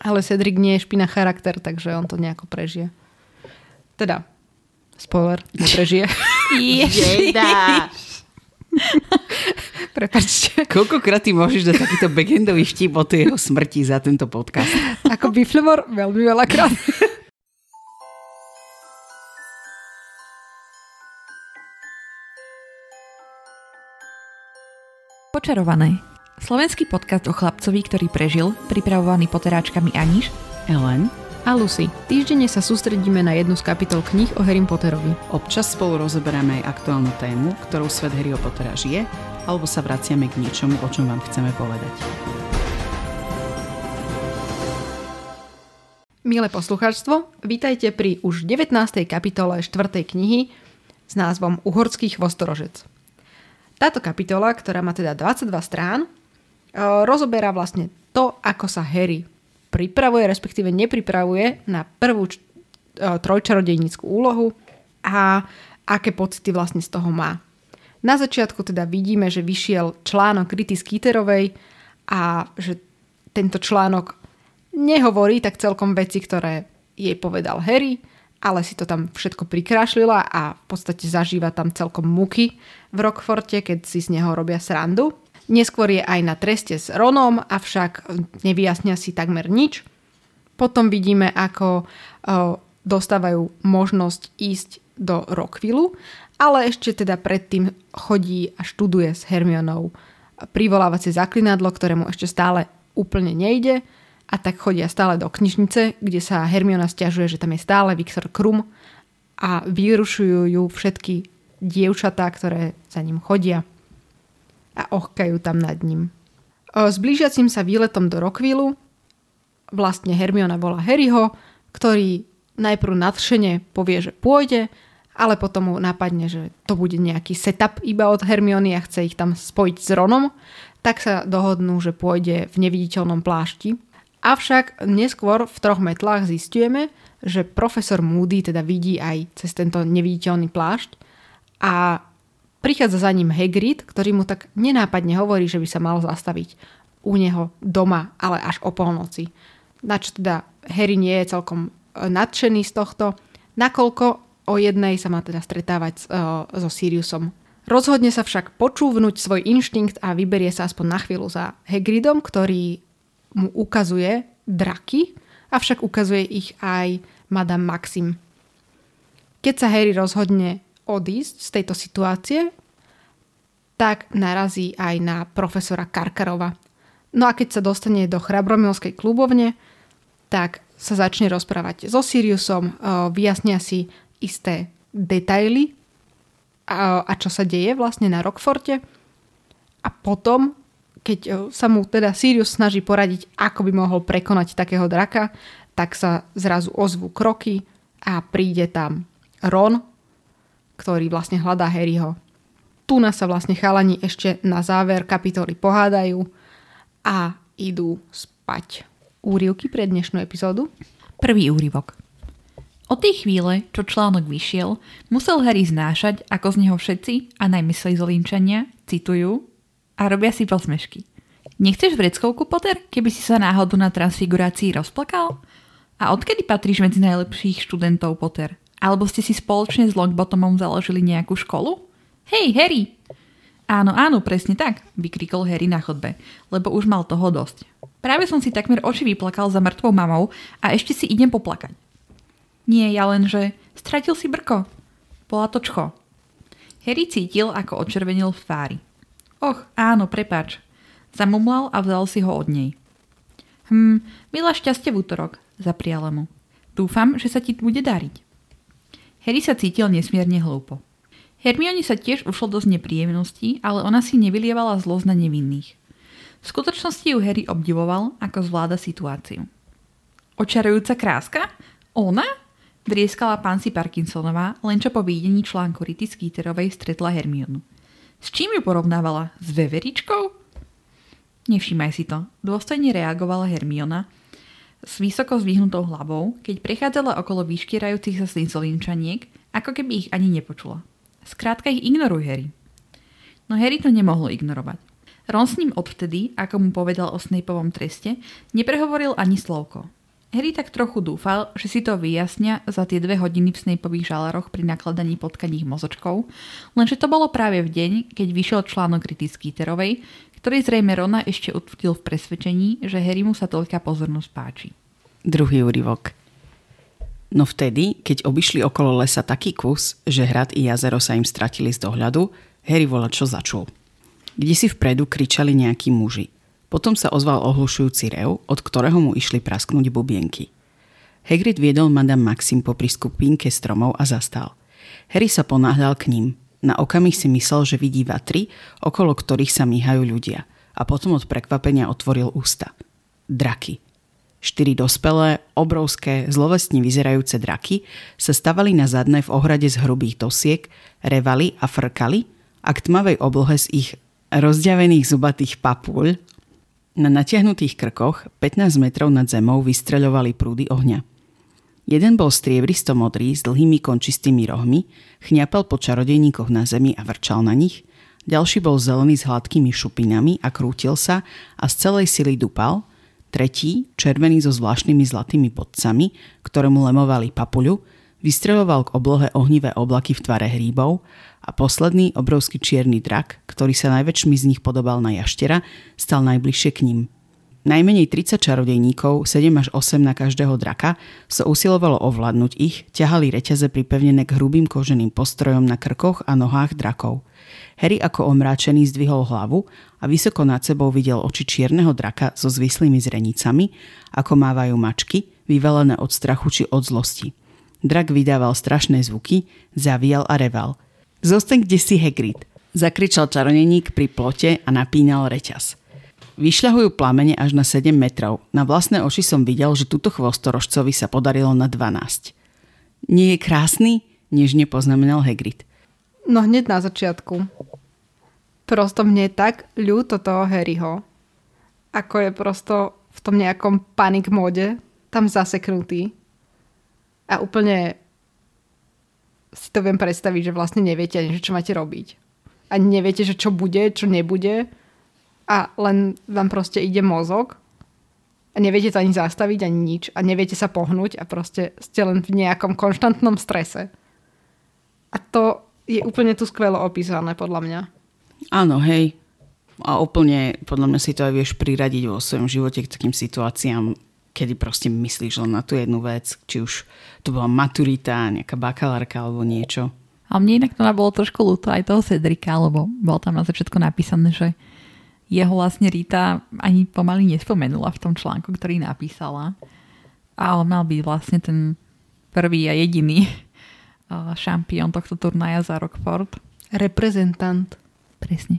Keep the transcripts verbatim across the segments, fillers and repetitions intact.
Ale Cedric nie je špina charakter, takže on to nejako prežije. Teda, spoiler, neprežije. Ježiš. Prepačte. Koľkokrát ty môžeš dať takýto backendový vtip o tej jeho smrti za tento podcast? Ako Biflemor, veľmi veľakrát. Počarované. Slovenský podcast o chlapcovi, ktorý prežil, pripravovaný poteráčkami Aniš, Ellen a Lucy. Týždenne sa sústredíme na jednu z kapitol kníh o Harrym Potterovi. Občas spolu rozoberáme aj aktuálnu tému, ktorou svet Harryho Pottera žije, alebo sa vraciame k niečomu, o čom vám chceme povedať. Milé poslucháčstvo, vítajte pri už devätnástej kapitole štvrtej knihy s názvom Uhorský chvostorožec. Táto kapitola, ktorá má teda dvadsaťdva strán, rozoberá vlastne to, ako sa Harry pripravuje, respektíve nepripravuje na prvú č- trojčarodejnícku úlohu a aké pocity vlastne z toho má. Na začiatku teda vidíme, že vyšiel článok Rity Skeeterovej a že tento článok nehovorí tak celkom veci, ktoré jej povedal Harry, ale si to tam všetko prikrášlila a v podstate zažíva tam celkom múky v Rokforte, keď si z neho robia srandu. Neskôr je aj na treste s Ronom, avšak nevyjasnia si takmer nič. Potom vidíme, ako dostávajú možnosť ísť do Rokvillu, ale ešte teda predtým chodí a študuje s Hermionou privolávacie zaklinadlo, ktorému ešte stále úplne nejde, a tak chodia stále do knižnice, kde sa Hermiona sťažuje, že tam je stále Viktor Krum a vyrušujú ju všetky dievčatá, ktoré za ním chodia, a ohkajú tam nad ním. S blížiacim sa výletom do Rokvillu vlastne Hermiona volá Harryho, ktorý najprv nadšene povie, že pôjde, ale potom mu napadne, že to bude nejaký setup iba od Hermiony a chce ich tam spojiť s Ronom, tak sa dohodnú, že pôjde v neviditeľnom plášti. Avšak neskôr v troch metlách zistujeme, že profesor Moody teda vidí aj cez tento neviditeľný plášť a prichádza za ním Hagrid, ktorý mu tak nenápadne hovorí, že by sa mal zastaviť u neho doma, ale až o polnoci. Načo teda Harry nie je celkom nadšený z tohto, nakoľko o jednej sa má teda stretávať so Siriusom. Rozhodne sa však počúvnuť svoj inštinkt a vyberie sa aspoň na chvíľu za Hagridom, ktorý mu ukazuje draky, avšak ukazuje ich aj Madame Maxim. Keď sa Harry rozhodne odísť z tejto situácie, tak narazí aj na profesora Karkarova. No a keď sa dostane do Chrabromilskej klubovne, tak sa začne rozprávať so Siriusom, vyjasnia si isté detaily a, a čo sa deje vlastne na Rokforte. A potom, keď sa mu teda Sirius snaží poradiť, ako by mohol prekonať takého draka, tak sa zrazu ozvú kroky a príde tam Ron, ktorý vlastne hľadá Harryho. Tuna sa vlastne chalani ešte na záver kapitoly pohádajú a idú spať. Úryvky pre dnešnú epizódu. Prvý úryvok. Od tej chvíle, čo článok vyšiel, musel Harry znášať, ako z neho všetci, a najmä Slizolinčania, citujú a robia si posmešky. Nechceš vreckovku, Potter, keby si sa náhodou na transfigurácii rozplakal? A odkedy patríš medzi najlepších študentov, Potter? Alebo ste si spoločne s Longbottomom založili nejakú školu? Hej, Harry! Áno, áno, presne tak, vykrikol Harry na chodbe, lebo už mal toho dosť. Práve som si takmer oči vyplakal za mŕtvou mamou a ešte si idem poplakať. Nie, ja len, že stratil si brko. Bola to čcho. Harry cítil, ako odčervenil v tvári. Och, áno, prepáč. Zamumlal a vzal si ho od nej. Hm, milá šťastie v útorok, zapriala mu. Dúfam, že sa ti bude dariť. Harry sa cítil nesmierne hlúpo. Hermione sa tiež ušlo dosť nepríjemností, ale ona si nevylievala zlosť na nevinných. V skutočnosti ju Harry obdivoval, ako zvláda situáciu. Očarujúca kráska? Ona? Vrieskala pánsi Parkinsonová, len čo po výdení článku Rity Skeeterovej stretla Hermionu. S čím ju porovnávala? S veveričkou? Nevšímaj si to. Dôstojne reagovala Hermiona, s vysoko zdvihnutou hlavou, keď prechádzala okolo vyškierajúcich sa Slizolinčaniek, ako keby ich ani nepočula. Skrátka ich ignoruj, Harry. No Harry to nemohol ignorovať. Ron s ním odvtedy, ako mu povedal o Snapeovom treste, neprehovoril ani slovko. Harry tak trochu dúfal, že si to vyjasnia za tie dve hodiny v Snapeových žalároch pri nakladaní potkaných mozočkov, lenže to bolo práve v deň, keď vyšiel článok Rity Skeeterovej, ktorý zrejme Rona ešte utvrdil v presvedčení, že Harry mu sa toľká pozornosť páči. Druhý úryvok. No vtedy, keď obišli okolo lesa taký kus, že hrad i jazero sa im stratili z dohľadu, Harry volačo začul. Kdesi vpredu kričali nejakí muži. Potom sa ozval ohlušujúci rev, od ktorého mu išli prasknúť bubienky. Hagrid viedol Madame Maxim popri skupinke stromov a zastal. Harry sa ponáhľal k ním. Na okamih si myslel, že vidí vatry, okolo ktorých sa míhajú ľudia. A potom od prekvapenia otvoril ústa. Draky. Štyri dospelé, obrovské, zlovestne vyzerajúce draky sa stavali na zadné v ohrade z hrubých dosiek, revali a frkali a k tmavej oblohe z ich rozďavených zubatých papúľ na natiahnutých krkoch pätnásť metrov nad zemou vystreľovali prúdy ohňa. Jeden bol striebristo modrý s dlhými končistými rohmi, chňapal po čarodejníkoch na zemi a vrčal na nich, ďalší bol zelený s hladkými šupinami a krútil sa a z celej sily dupal, tretí, červený so zvláštnymi zlatými bodcami, ktoré mu lemovali papuľu, vystreľoval k oblohe ohnivé oblaky v tvare hríbov a posledný obrovský čierny drak, ktorý sa najväčšmi z nich podobal na jaštera, stal najbližšie k ním. Najmenej tridsať čarodejníkov, sedem až osem na každého draka, sa usilovalo ovládnuť ich, ťahali reťaze pripevnené k hrubým koženým postrojom na krkoch a nohách drakov. Harry ako omráčený zdvihol hlavu a vysoko nad sebou videl oči čierneho draka so zvislými zrenicami, ako mávajú mačky, vyvalené od strachu či od zlosti. Drak vydával strašné zvuky, zavíjal a reval. Zostaň, kde si, Hagrid, zakričal čarodejník pri plote a napínal reťaz. Vyšľahujú plamene až na sedem metrov. Na vlastné oči som videl, že túto chvostorožcovi sa podarilo na dvanásť. Nie je krásny? Nežne poznamenal Hagrid. No hneď na začiatku. Prosto mne je tak ľúto toho Harryho. Ako je prosto v tom nejakom panic móde, tam zaseknutý. A úplne si to viem predstaviť, že vlastne neviete ani, čo máte robiť. A neviete, že čo bude, čo nebude. A len vám proste ide mozog a neviete to ani zastaviť, ani nič a neviete sa pohnúť a proste ste len v nejakom konštantnom strese. A to je úplne tu skvelo opísané, podľa mňa. Áno, hej. A úplne, podľa mňa si to aj vieš priradiť vo svojom živote k takým situáciám, kedy proste myslíš len na tú jednu vec, či už to bola maturita, nejaká bakalárka alebo niečo. A mne inak to bolo trošku ľúto aj toho Cedrika, lebo bolo tam na začiatku napísané, že jeho vlastne Rita ani pomaly nespomenula v tom článku, ktorý napísala. A on mal byť vlastne ten prvý a jediný šampión tohto turnaja za Rokfort. Reprezentant. Presne.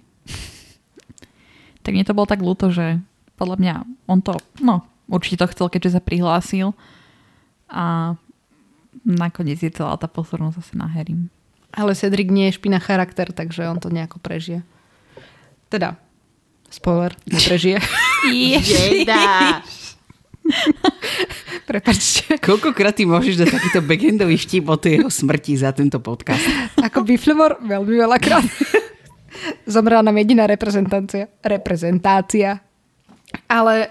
Tak mne to bolo tak ľúto, že podľa mňa on to, no, určite to chcel, keďže sa prihlásil. A nakoniec je celá tá pozornosť zase na Harrym. Ale Cedric nie je špina charakter, takže on to nejako prežije. Teda, spoiler, neprežije. Jeda! Prepáčte. Koľkokrát ty môžeš dať takýto backendový vtip o tej jeho smrti za tento podcast? Ako Biflemor, veľmi veľakrát. Zomrela nám jediná reprezentácia. Reprezentácia. Ale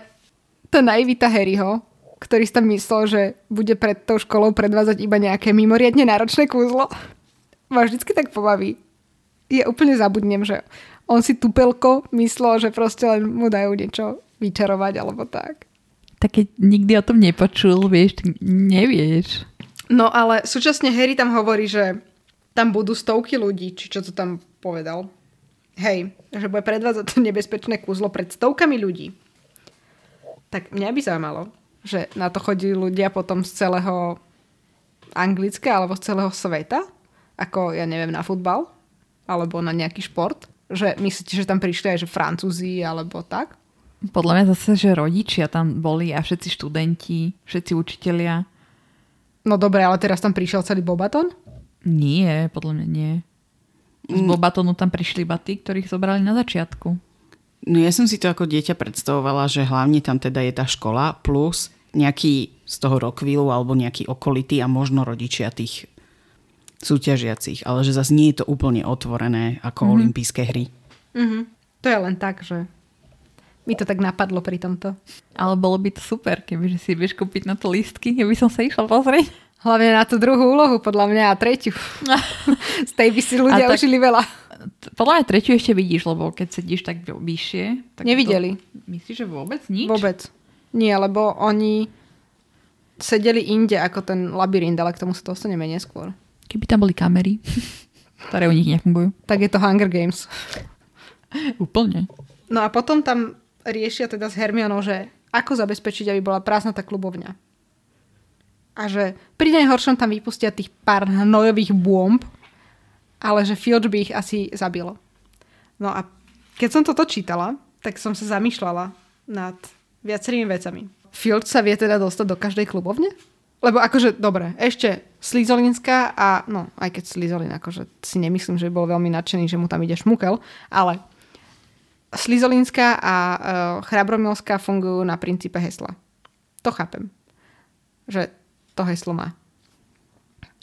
tá naivita Harryho, ktorý si tam myslel, že bude pred tou školou predvázať iba nejaké mimoriadne náročné kúzlo, ma vždycky tak pobaví. Ja úplne zabudnem, že on si tupelko myslel, že proste len mu dajú niečo vyčarovať alebo tak. Tak keď nikdy o tom nepočul, vieš, nevieš. No ale súčasne Harry tam hovorí, že tam budú stovky ľudí, či čo to tam povedal. Hej, že bude predvázať to nebezpečné kúzlo pred stovkami ľudí. Tak mňa by zaujímalo, že na to chodí ľudia potom z celého Anglicka alebo z celého sveta, ako ja neviem, na futbal alebo na nejaký šport. Že myslíte, že tam prišli aj že Francúzi alebo tak? Podľa mňa zase, že rodičia tam boli a všetci študenti, všetci učitelia. No dobre, ale teraz tam prišiel celý Bobaton? Nie, podľa mňa nie. Z mm. Bobatonu tam prišli iba tí, ktorých zobrali na začiatku. No ja som si to ako dieťa predstavovala, že hlavne tam teda je tá škola plus nejaký z toho Rokvillu alebo nejaký okolitý a možno rodičia tých súťažiacich, ale že zase nie je to úplne otvorené ako mm-hmm. olympijské hry. Mm-hmm. To je len tak, že mi to tak napadlo pri tomto. Ale bolo by to super, kebyže si vieš kúpiť na to lístky, keby som sa išla pozrieť. Hlavne na tú druhú úlohu, podľa mňa, a tretiu. Z tej by si ľudia tak užili veľa. Podľa mňa tretiu ešte vidíš, lebo keď sedíš tak vyššie... Tak nevideli. To, myslíš, že vôbec nič? Vôbec. Nie, lebo oni sedeli inde ako ten labyrint, ale k tomu sa to dostaneme neskôr. Keby tam boli kamery, ktoré u nich nefungujú. Tak je to Hunger Games. Úplne. No a potom tam riešia teda s Hermionou, že ako zabezpečiť, aby bola prázdna tá klubovňa. A že pri najhoršom tam vypustia tých pár hnojových bômb, ale že Filch by ich asi zabilo. No a keď som toto čítala, tak som sa zamýšľala nad viacerými vecami. Filch sa vie teda dostať do každej klubovne? Lebo akože, dobre, ešte Slizolinská a, no, aj keď Slizolin, akože si nemyslím, že bol veľmi nadšený, že mu tam ide šmukel, ale Slizolinská a uh, Chrabromilská fungujú na princípe hesla. To chápem. Že to heslo má.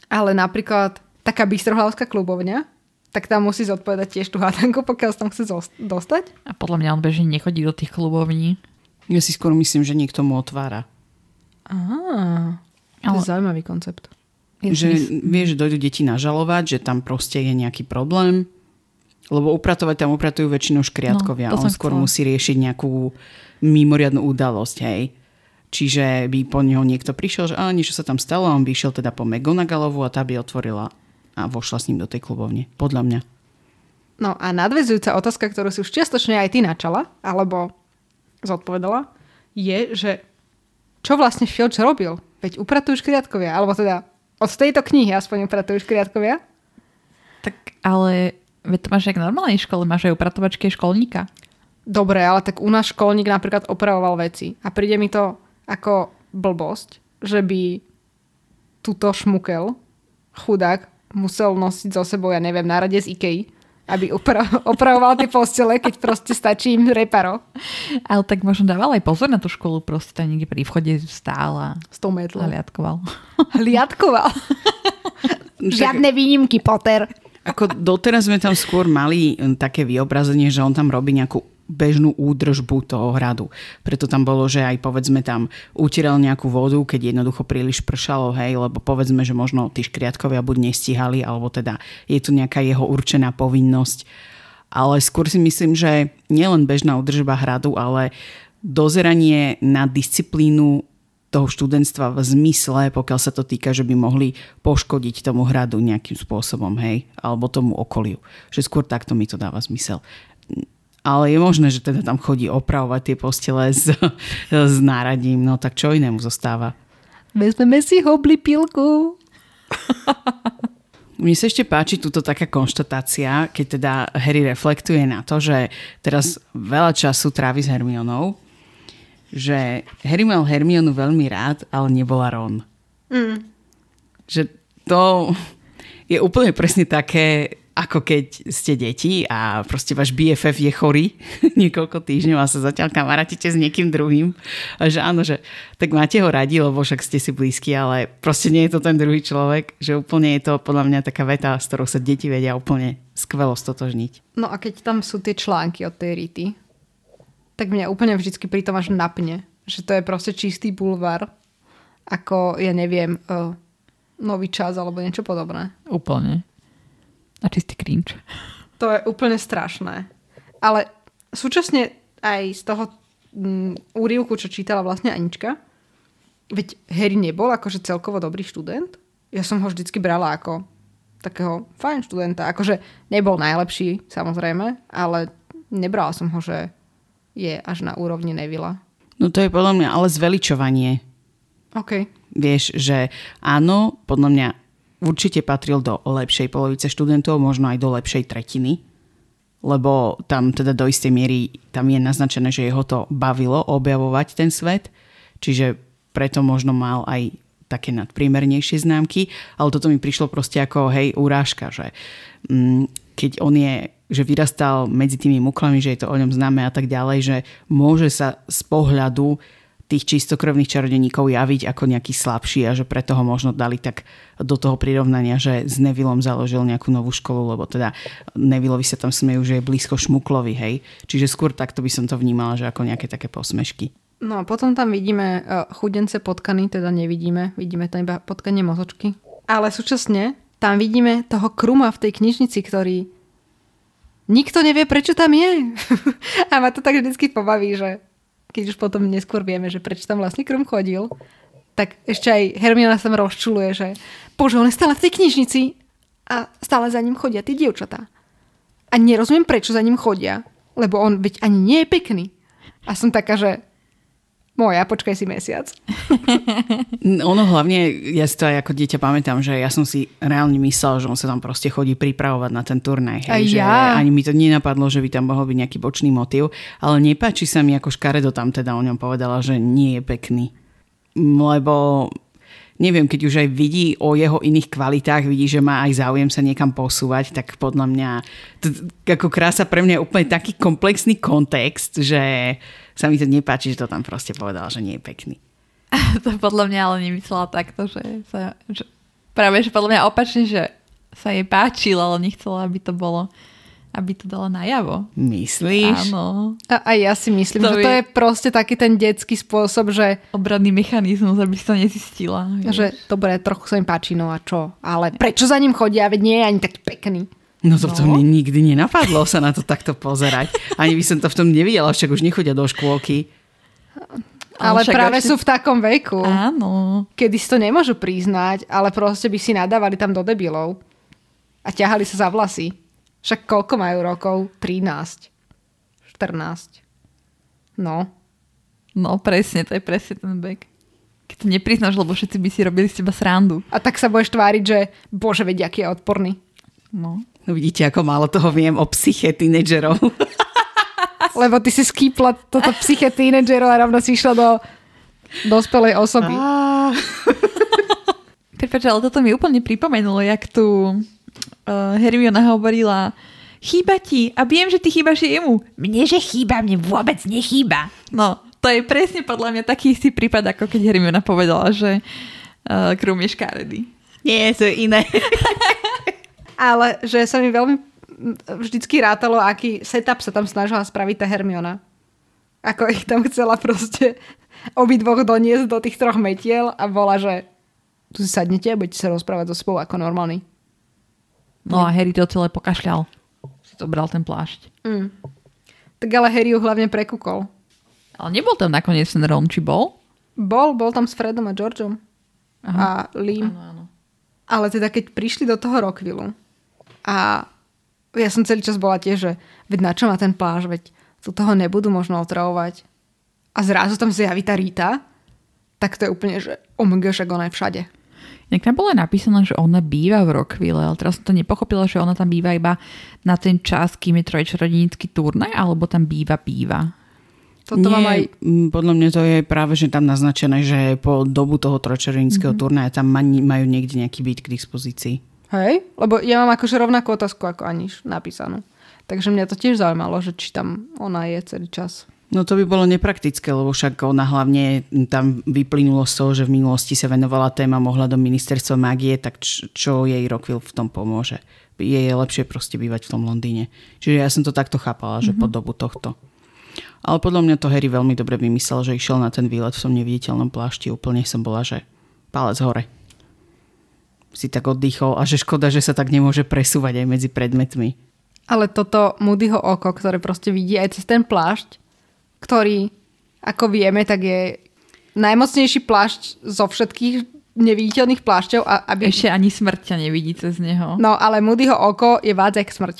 Ale napríklad taká Bystrohlavská klubovňa, tak tam musí zodpovedať tiež tú hádanku, pokiaľ sa tam chce dostať. A podľa mňa on bežne nechodí do tých klubovní. Ja si skôr myslím, že niekto mu otvára. Á, to ale... je zaujímavý koncept. Ja že myslím... vieš, dojdu deti nažalovať, že tam proste je nejaký problém. Lebo upratovať tam upratujú väčšinou škriatkovia. No, on skôr chcela. musí riešiť nejakú mimoriadnu udalosť, hej. Čiže by po neho niekto prišiel, že á, niečo sa tam stalo a on by išiel teda po McGonagallovu a tá by otvorila a vošla s ním do tej klubovne. Podľa mňa. No a nadväzujúca otázka, ktorú si už čiastočne aj ty načala, alebo zodpovedala, je, že čo vlastne Filch robil? Veď upratujú škriatkovia, alebo teda od tejto knihy aspoň upratujú škriatkovia? Tak ale veď to máš aj k normálnej škole, máš aj upratovačky školníka. Dobre, ale tak u nás školník napríklad opravoval veci a príde mi to ako blbosť, že by túto šmukel, chudák, musel nosiť so sebou, ja neviem, nárade z Ikei, aby opra- opravoval tie postele, keď proste stačí im reparo. Ale tak možno dával aj pozor na tú školu, proste tam niekde pri vchode stála. sto metrov. A liadkoval. Liadkoval? Žiadne výnimky, Potter. Ako doteraz sme tam skôr mali také vyobrazenie, že on tam robí nejakú bežnú údržbu toho hradu. Preto tam bolo, že aj povedzme tam utieral nejakú vodu, keď jednoducho príliš pršalo, hej, lebo povedzme, že možno tí škriatkovia buď nestíhali, alebo teda je tu nejaká jeho určená povinnosť. Ale skôr si myslím, že nielen bežná údržba hradu, ale dozeranie na disciplínu toho študentstva v zmysle, pokiaľ sa to týka, že by mohli poškodiť tomu hradu nejakým spôsobom, hej, alebo tomu okoliu. Že skôr takto mi to dáva zmysel. Ale je možné, že teda tam chodí opravovať tie postele s, s náradím. No tak čo inému zostáva? Vezmeme si hoblipilku. Mne sa ešte páči túto taká konštatácia, keď teda Harry reflektuje na to, že teraz veľa času trávi s Hermionou, že Harry mal Hermionu veľmi rád, ale nebola Ron. Mm. Že to je úplne presne také... ako keď ste deti a proste váš bé ef ef je chorý niekoľko týždňov a sa zatiaľ kamarátite s niekým druhým. A že áno, že tak máte ho radi, lebo však ste si blízki, ale proste nie je to ten druhý človek. Že úplne je to podľa mňa taká veta, s ktorou sa deti vedia úplne skvelo stotožniť. No a keď tam sú tie články od tej Rity, tak mňa úplne vždycky pri tom až napne. Že to je proste čistý bulvár. Ako, ja neviem, Nový čas alebo niečo podobné. Úplne. A čistý cringe. To je úplne strašné. Ale súčasne aj z toho úryvku, čo čítala vlastne Anička, veď Harry nebol akože celkovo dobrý študent. Ja som ho vždycky brala ako takého fajn študenta. Akože nebol najlepší, samozrejme, ale nebrala som ho, že je až na úrovni Nevilla. No to je podľa mňa ale zveličovanie. OK. Vieš, že áno, podľa mňa určite patril do lepšej polovice študentov, možno aj do lepšej tretiny, lebo tam teda do istej miery tam je naznačené, že jeho to bavilo objavovať ten svet, čiže preto možno mal aj také nadpriemernejšie známky, ale toto mi prišlo proste ako, hej, urážka, že mm, keď on je, že vyrastal medzi tými muklami, že je to o ňom známe a tak ďalej, že môže sa z pohľadu tých čistokrvných čarodejníkov javiť ako nejaký slabší a že preto ho možno dali tak do toho prirovnania, že s Nevillom založil nejakú novú školu, lebo teda Nevillovi sa tam smejú, že je blízko Šmuklovi, hej. Čiže skôr takto by som to vnímala, že ako nejaké také posmešky. No potom tam vidíme chudence potkany, teda nevidíme, vidíme tam iba potkanie mozočky. Ale súčasne tam vidíme toho Kruma v tej knižnici, ktorý nikto nevie, prečo tam je. A ma to tak vždycky pobaví, že keď už potom neskôr vieme, že prečo tam vlastne Krum chodil, tak ešte aj Hermiona sa rozčuluje, že bože, on je stále v tej knižnici a stále za ním chodia tie dievčatá. A nerozumiem, prečo za ním chodia, lebo on veď ani nie je pekný. A som taká, že moja, počkaj si mesiac. Ono hlavne, ja si to aj ako dieťa pamätám, že ja som si reálne myslela, že on sa tam proste chodí pripravovať na ten turnaj. Hej, že ja. Ani mi to nenapadlo, že by tam mohol byť nejaký bočný motív, ale nepáči sa mi, ako škaredo tam teda o ňom povedala, že nie je pekný. Lebo neviem, keď už aj vidí o jeho iných kvalitách, vidí, že má aj záujem sa niekam posúvať, tak podľa mňa ako krása pre mňa je úplne taký komplexný kontext, že sa mi to nepáči, že to tam proste povedala, že nie je pekný. To podľa mňa ale nemyslela takto, že sa... Že práve, že podľa mňa opačne, že sa jej páčila, ale nechcela, aby to bolo... Aby to dala najavo. Myslíš? Áno. A, a ja si myslím, to že by... to je proste taký ten detský spôsob, že... Obradný mechanizmus, aby si to nezistila. Vieš. Že dobre, trochu sa im páči, no a čo? Ale prečo za ním chodia? Veď nie je ani taký pekný. No to no. Mne nikdy nenapadlo sa na to takto pozerať. Ani by som to v tom nevidela, však už nechodia do škôlky. Ale, ale práve ešte... sú v takom veku. Áno. Kedy si to nemôžu priznať, ale proste by si nadávali tam do debilov. A ťahali sa za vlasy. Však koľko majú rokov? trinásť, štrnásť. No. No presne, to je presne ten vek. Keď to nepriznáš, lebo všetci by si robili z teba srandu. A tak sa budeš tváriť, že bože, veď, aký je odporný. No. No vidíte, ako málo toho viem o psyche tínedžerov. Lebo ty si skýpla toto psyche tínedžerov a rovno si išla do dospelej osoby. Ah. Prepáč, ale toto mi úplne pripomenulo, jak tu uh, Hermiona hovorila, chýba ti a viem, že ty chýbaš jemu. Mne, že chýba, mne vôbec nechýba. No, to je presne podľa mňa taký istý prípad, ako keď Hermiona povedala, že uh, Krum je škaredý. Nie, to je iné. Ale že sa mi veľmi vždycky rátalo, aký setup sa tam snažila spraviť tá Hermiona. Ako ich tam chcela proste obidvoch doniesť do tých troch metiel a bola, že tu si sadnete a budete sa rozprávať so sebou ako normálny. No a Harry to celé pokašľal. Si to bral ten plášť. Mm. Tak ale Harry ju hlavne prekúkol. Ale nebol tam nakoniec ten Ron, či bol? Bol, bol tam s Fredom a Georgeom. Aha. A Liam. Áno, áno. Ale teda keď prišli do toho Rokvillu, a ja som celý čas bola tiež, že veď na čo má ten pláž, veď tu toho nebudú možno otravovať. A zrazu tam zjaví tá Rita, tak to je úplne, že omg, však ona je všade. Inak tam bolo napísané, že ona býva v Rokville, ale teraz som to nepochopila, že ona tam býva iba na ten čas, kým je trojčarodejnícky turnaj, alebo tam býva, býva. Toto mám aj... Podľa mňa to je práve, že tam naznačené, že po dobu toho trojčarodejníckeho mm-hmm. turnaja tam majú niekde nejaký byt k dispozícii. Hej, lebo ja mám akože rovnakú otázku ako Aniš napísanú. Takže mňa to tiež zaujímalo, že či tam ona je celý čas. No to by bolo nepraktické, lebo však ona hlavne tam vyplynulo z toho, že v minulosti sa venovala téma mohla do ministerstva mágie, tak čo jej Rokville v tom pomôže? Jej je lepšie proste bývať v tom Londýne. Čiže ja som to takto chápala, že mm-hmm. po dobu tohto. Ale podľa mňa to Harry veľmi dobre vymyslel, že išiel na ten výlet v tom neviditeľnom plášti. Úplne som bola, že palec hore. Si tak oddychol a že škoda, že sa tak nemôže presúvať aj medzi predmetmi. Ale toto Moodyho oko, ktoré proste vidí aj cez ten plášť, ktorý, ako vieme, tak je najmocnejší plášť zo všetkých neviditeľných plášťov. A aby... Ešte ani smrť nevidí cez neho. No, ale Moodyho oko je vádza k smrť.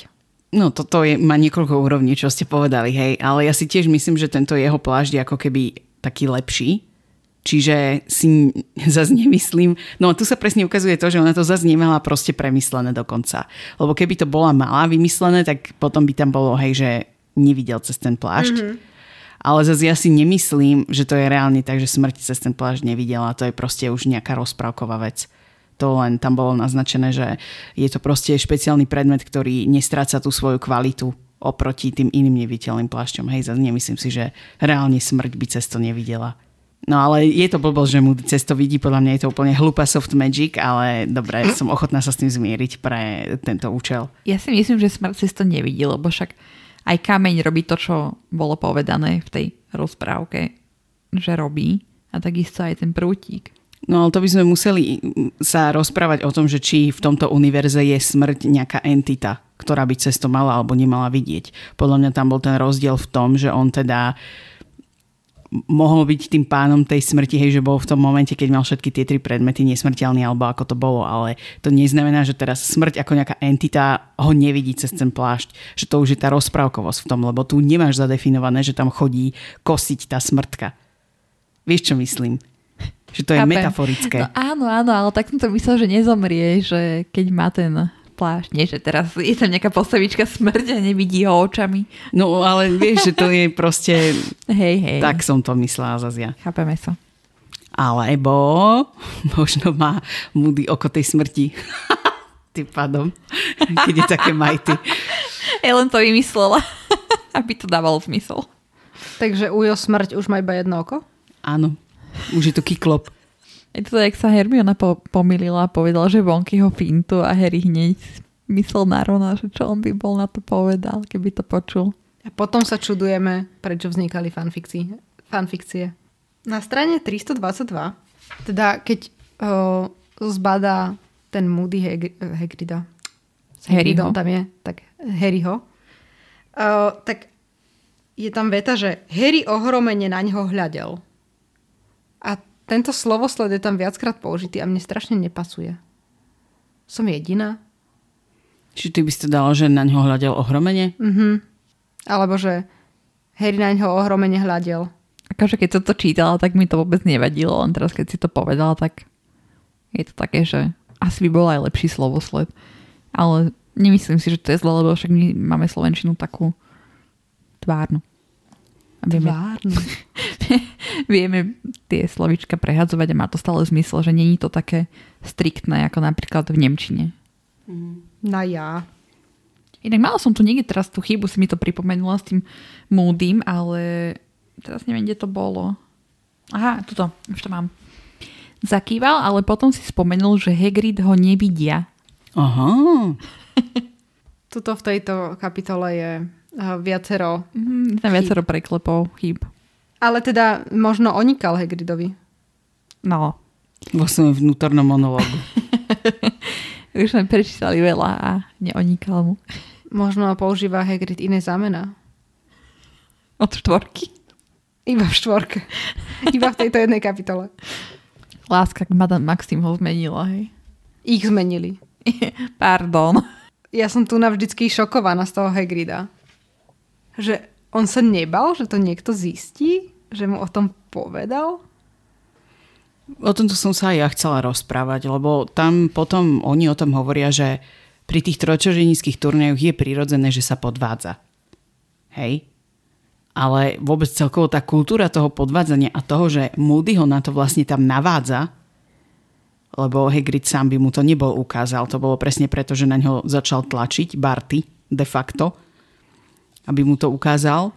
No toto je, má niekoľko úrovní, čo ste povedali, hej. Ale ja si tiež myslím, že tento jeho plášť je ako keby taký lepší. Čiže si zase nemyslím... No a tu sa presne ukazuje to, že ona to zase nemala proste premyslené dokonca. Lebo keby to bola malá vymyslené, tak potom by tam bolo, hej, že nevidel cez ten plášť. Mm-hmm. Ale zase ja si nemyslím, že to je reálne tak, že smrť cez ten plášť nevidela. To je proste už nejaká rozprávková vec. To len tam bolo naznačené, že je to proste špeciálny predmet, ktorý nestráca tú svoju kvalitu oproti tým iným neviditeľným plášťom. Hej, zase nemyslím si, že reálne smrť by cez to nevidela. No ale je to blbosť, že Moody cez to vidí, podľa mňa je to úplne hlúpa soft magic, ale dobre, som ochotná sa s tým zmieriť pre tento účel. Ja si myslím, že smrť cez to nevidí, lebo však aj kameň robí to, čo bolo povedané v tej rozprávke, že robí, a takisto aj ten prútik. No ale to by sme museli sa rozprávať o tom, že či v tomto univerze je smrť nejaká entita, ktorá by cez to mala alebo nemala vidieť. Podľa mňa tam bol ten rozdiel v tom, že on teda mohol byť tým pánom tej smrti, hej, že bol v tom momente, keď mal všetky tie tri predmety nesmrteľný, alebo ako to bolo, ale to neznamená, že teraz smrť ako nejaká entita ho nevidí cez ten plášť, že to už je tá rozprávkovosť v tom, lebo tu nemáš zadefinované, že tam chodí kosiť tá smrtka. Vieš, čo myslím? Že to je Chápem. Metaforické. No áno, áno, ale tak som to myslel, že nezomrie, že keď má ten plášť. Nie, že teraz je tam nejaká postavička smrť a nevidí ho očami. No, ale vieš, že to je proste... hej, hej. Tak som to myslela zase ja. Chápeme sa. Alebo možno má Moody oko tej smrti. Tým pádom. Keď je také mighty. Ja len to vymyslela. Aby to dávalo zmysel. Takže ujo smrť už má iba jedno oko? Áno. Už je to kyklop. Je to, jak sa Hermiona po- pomýlila a povedala, že vonky ho fintu a Harry hneď myslel na Rona, že čo on by bol na to povedal, keby to počul. A potom sa čudujeme, prečo vznikali fanfikcie. fanfikcie. Na strane tristodvadsaťdva, teda keď uh, zbadá ten Moody Hag- Hagrida. S Harryho. Tam je, tak Harryho. Uh, tak je tam veta, že Harry ohromene na ňoho hľadel. A tento slovosled je tam viackrát použitý a mne strašne nepasuje. Som jediná. Čiže ty by si to dala, že na ňo hľadel ohromene? Mhm. Alebo že Harry na ňo ohromene hľadel. Akože keď som to čítala, tak mi to vôbec nevadilo. Len teraz, keď si to povedala, tak je to také, že asi by bol aj lepší slovosled. Ale nemyslím si, že to je zle, lebo však my máme slovenčinu takú tvárnu. Tvárnu. Vieme tie slovíčka prehadzovať a má to stále zmysel, že není to také striktné, ako napríklad v nemčine. Na ja. Inak mala som tu niekde teraz tú chybu, si mi to pripomenula s tým Moodym, ale teraz neviem, kde to bolo. Aha, tuto, už to mám. Zakýval, ale potom si spomenul, že Hagrid ho nevidia. Aha. Tuto v tejto kapitole je viacero mm, tam viacero preklepov, chýb. Ale teda možno onikal Hagridovi. No. Vo svojom vnútornom monológu. Už sme prečítali veľa a neonikal mu. Možno používa Hagrid iné zámena. Od štvorky? Iba v štvorke. Iba v tejto jednej kapitole. Láska k Madame Maxim ho zmenila, hej? Ich zmenili. Pardon. Ja som tu navždycky šokovaná z toho Hagrida. Že on sa nebal, že to niekto zistí? Že mu o tom povedal? O tomto som sa aj ja chcela rozprávať, lebo tam potom oni o tom hovoria, že pri tých trojčarodejníckych turnajoch je prirodzené, že sa podvádza. Hej? Ale vôbec celkovo tá kultúra toho podvádzania a toho, že Moody ho na to vlastne tam navádza, lebo Hagrid sám by mu to nebol ukázal. To bolo presne preto, že na ňo začal tlačiť Barty de facto, aby mu to ukázal,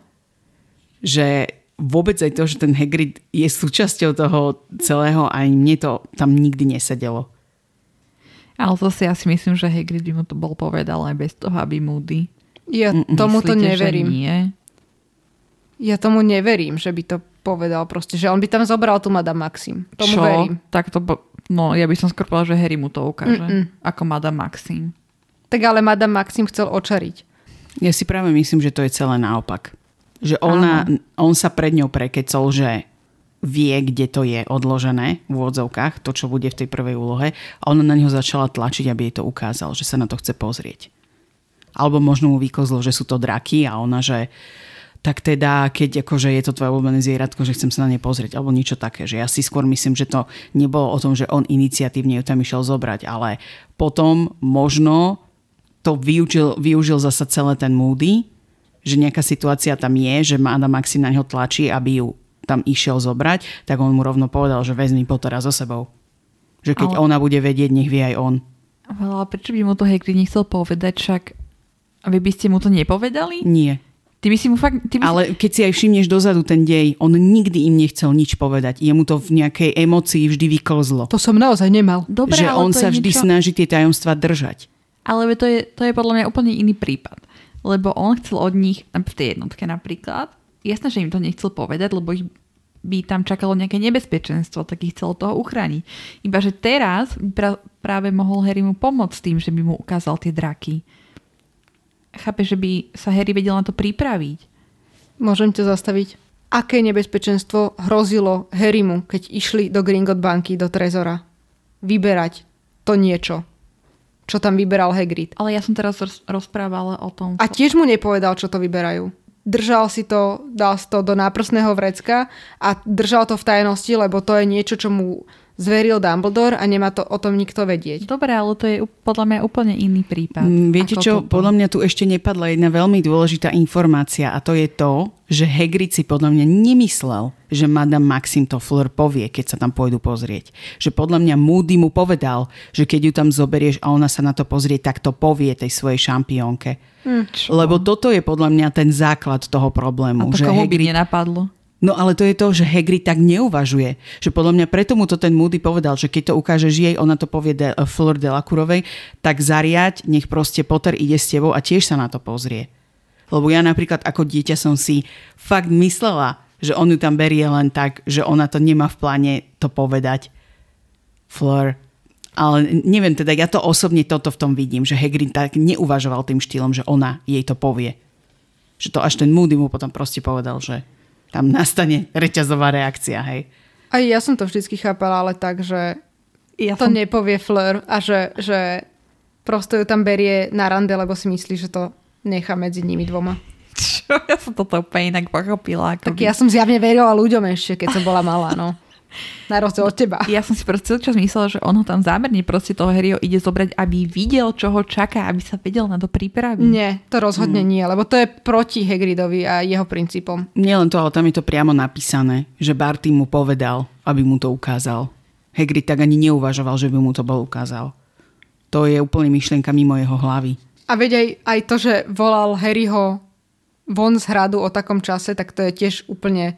že vôbec aj to, že ten Hagrid je súčasťou toho celého, aj mne to tam nikdy nesedelo. Ale to si ja si myslím, že Hagrid by mu to bol povedal aj bez toho, aby Moody... Ja Mm-mm. tomu to neverím. Nie? Ja tomu neverím, že by to povedal proste, že on by tam zobral tú Madame Maxim. Tomu Čo? Verím. Tak to po... No, ja by som skôr povedala, že Harry mu to ukáže. Mm-mm. Ako Madame Maxim. Tak ale Madame Maxim chcel očariť. Ja si práve myslím, že to je celé naopak. Že ona, on sa pred ňou prekecol, že vie, kde to je odložené v úvodzovkách, to, čo bude v tej prvej úlohe. A ona na ňo začala tlačiť, aby jej to ukázal, že sa na to chce pozrieť. Alebo možno mu vykozlo, že sú to draky a ona, že tak teda, keď akože je to tvoje obľúbené zvieratko, že chcem sa na ne pozrieť. Alebo niečo také. Že ja si skôr myslím, že to nebolo o tom, že on iniciatívne ju tam išiel zobrať. Ale potom možno... to využil, využil zasa celé ten Moody, že nejaká situácia tam je, že Madame Maxim na neho tlačí, aby ju tam išiel zobrať, tak on mu rovno povedal, že vezmi Pottera so sebou. Že keď ale... ona bude vedieť, nech vie aj on. Ale prečo by mu to Hagrid nechcel povedať, však vy by ste mu to nepovedali? Nie. Ty by si mu fakt, ty by... Ale keď si aj všimneš dozadu ten dej, on nikdy im nechcel nič povedať. Jemu to v nejakej emócii vždy vyklzlo. To som naozaj nemal. Dobre, že on sa vždy niečo... snaží tie tajomstvá držať. Ale to je, to je podľa mňa úplne iný prípad. Lebo on chcel od nich, v tej jednotke napríklad, jasné, že im to nechcel povedať, lebo ich by tam čakalo nejaké nebezpečenstvo, tak ich chcel toho uchrániť. Iba že teraz pra, práve mohol Harry mu pomôcť tým, že by mu ukázal tie draky. Chápe, že by sa Harry vedel na to pripraviť. Môžem ťa zastaviť. Aké nebezpečenstvo hrozilo Harrymu, keď išli do Gringot banky, do trezora? Vyberať to niečo, čo tam vyberal Hagrid. Ale ja som teraz rozprávala o tom... A tiež mu nepovedal, čo to vyberajú. Držal si to, dal si to do náprsného vrecka a držal to v tajnosti, lebo to je niečo, čo mu zveril Dumbledore a nemá to o tom nikto vedieť. Dobre, ale to je podľa mňa úplne iný prípad. Mm, viete čo, toto? Podľa mňa tu ešte nepadla jedna veľmi dôležitá informácia a to je to, že Hagrid si podľa mňa nemyslel, že Madame Maxim to Fleur povie, keď sa tam pôjdu pozrieť. Že podľa mňa Moody mu povedal, že keď ju tam zoberieš a ona sa na to pozrie, tak to povie tej svojej šampiónke. Hm, lebo toto je podľa mňa ten základ toho problému. A to že komu Hagrid... by nenapadlo? No ale to je to, že Hagrid tak neuvažuje. Že podľa mňa preto mu to ten Moody povedal, že keď to ukážeš jej, ona to povie de, uh, Fleur Delacourovej, tak zariaď, nech proste Potter ide s tebou a tiež sa na to pozrie. Lebo ja napríklad ako dieťa som si fakt myslela, že on ju tam berie len tak, že ona to nemá v pláne to povedať. Fleur. Ale neviem, teda ja to osobne toto v tom vidím, že Hagrid tak neuvažoval tým štýlom, že ona jej to povie. Že to až ten Moody mu potom proste povedal, že... Tam nastane reťazová reakcia, hej. Aj ja som to vždycky chápala, ale tak, že ja to som... nepovie Fleur a že, že prosto ju tam berie na rande, lebo si myslí, že to nechá medzi nimi dvoma. Čo? Ja som toto úplne inak pochopila. Ako tak by... ja som zjavne verila ľuďom ešte, keď som bola malá, no. Na rozdiel od teba. Ja som si proste čas myslela, že on ho tam zámerne proste toho Harryho ide zobrať, aby videl, čo ho čaká, aby sa vedel na to pripraviť. Nie, to rozhodne mm. nie, lebo to je proti Hagridovi a jeho princípom. Nielen to, ale tam je to priamo napísané, že Barty mu povedal, aby mu to ukázal. Hagrid tak ani neuvažoval, že by mu to bol ukázal. To je úplne myšlienka mimo jeho hlavy. A veď aj, aj to, že volal Harryho von z hradu o takom čase, tak to je tiež úplne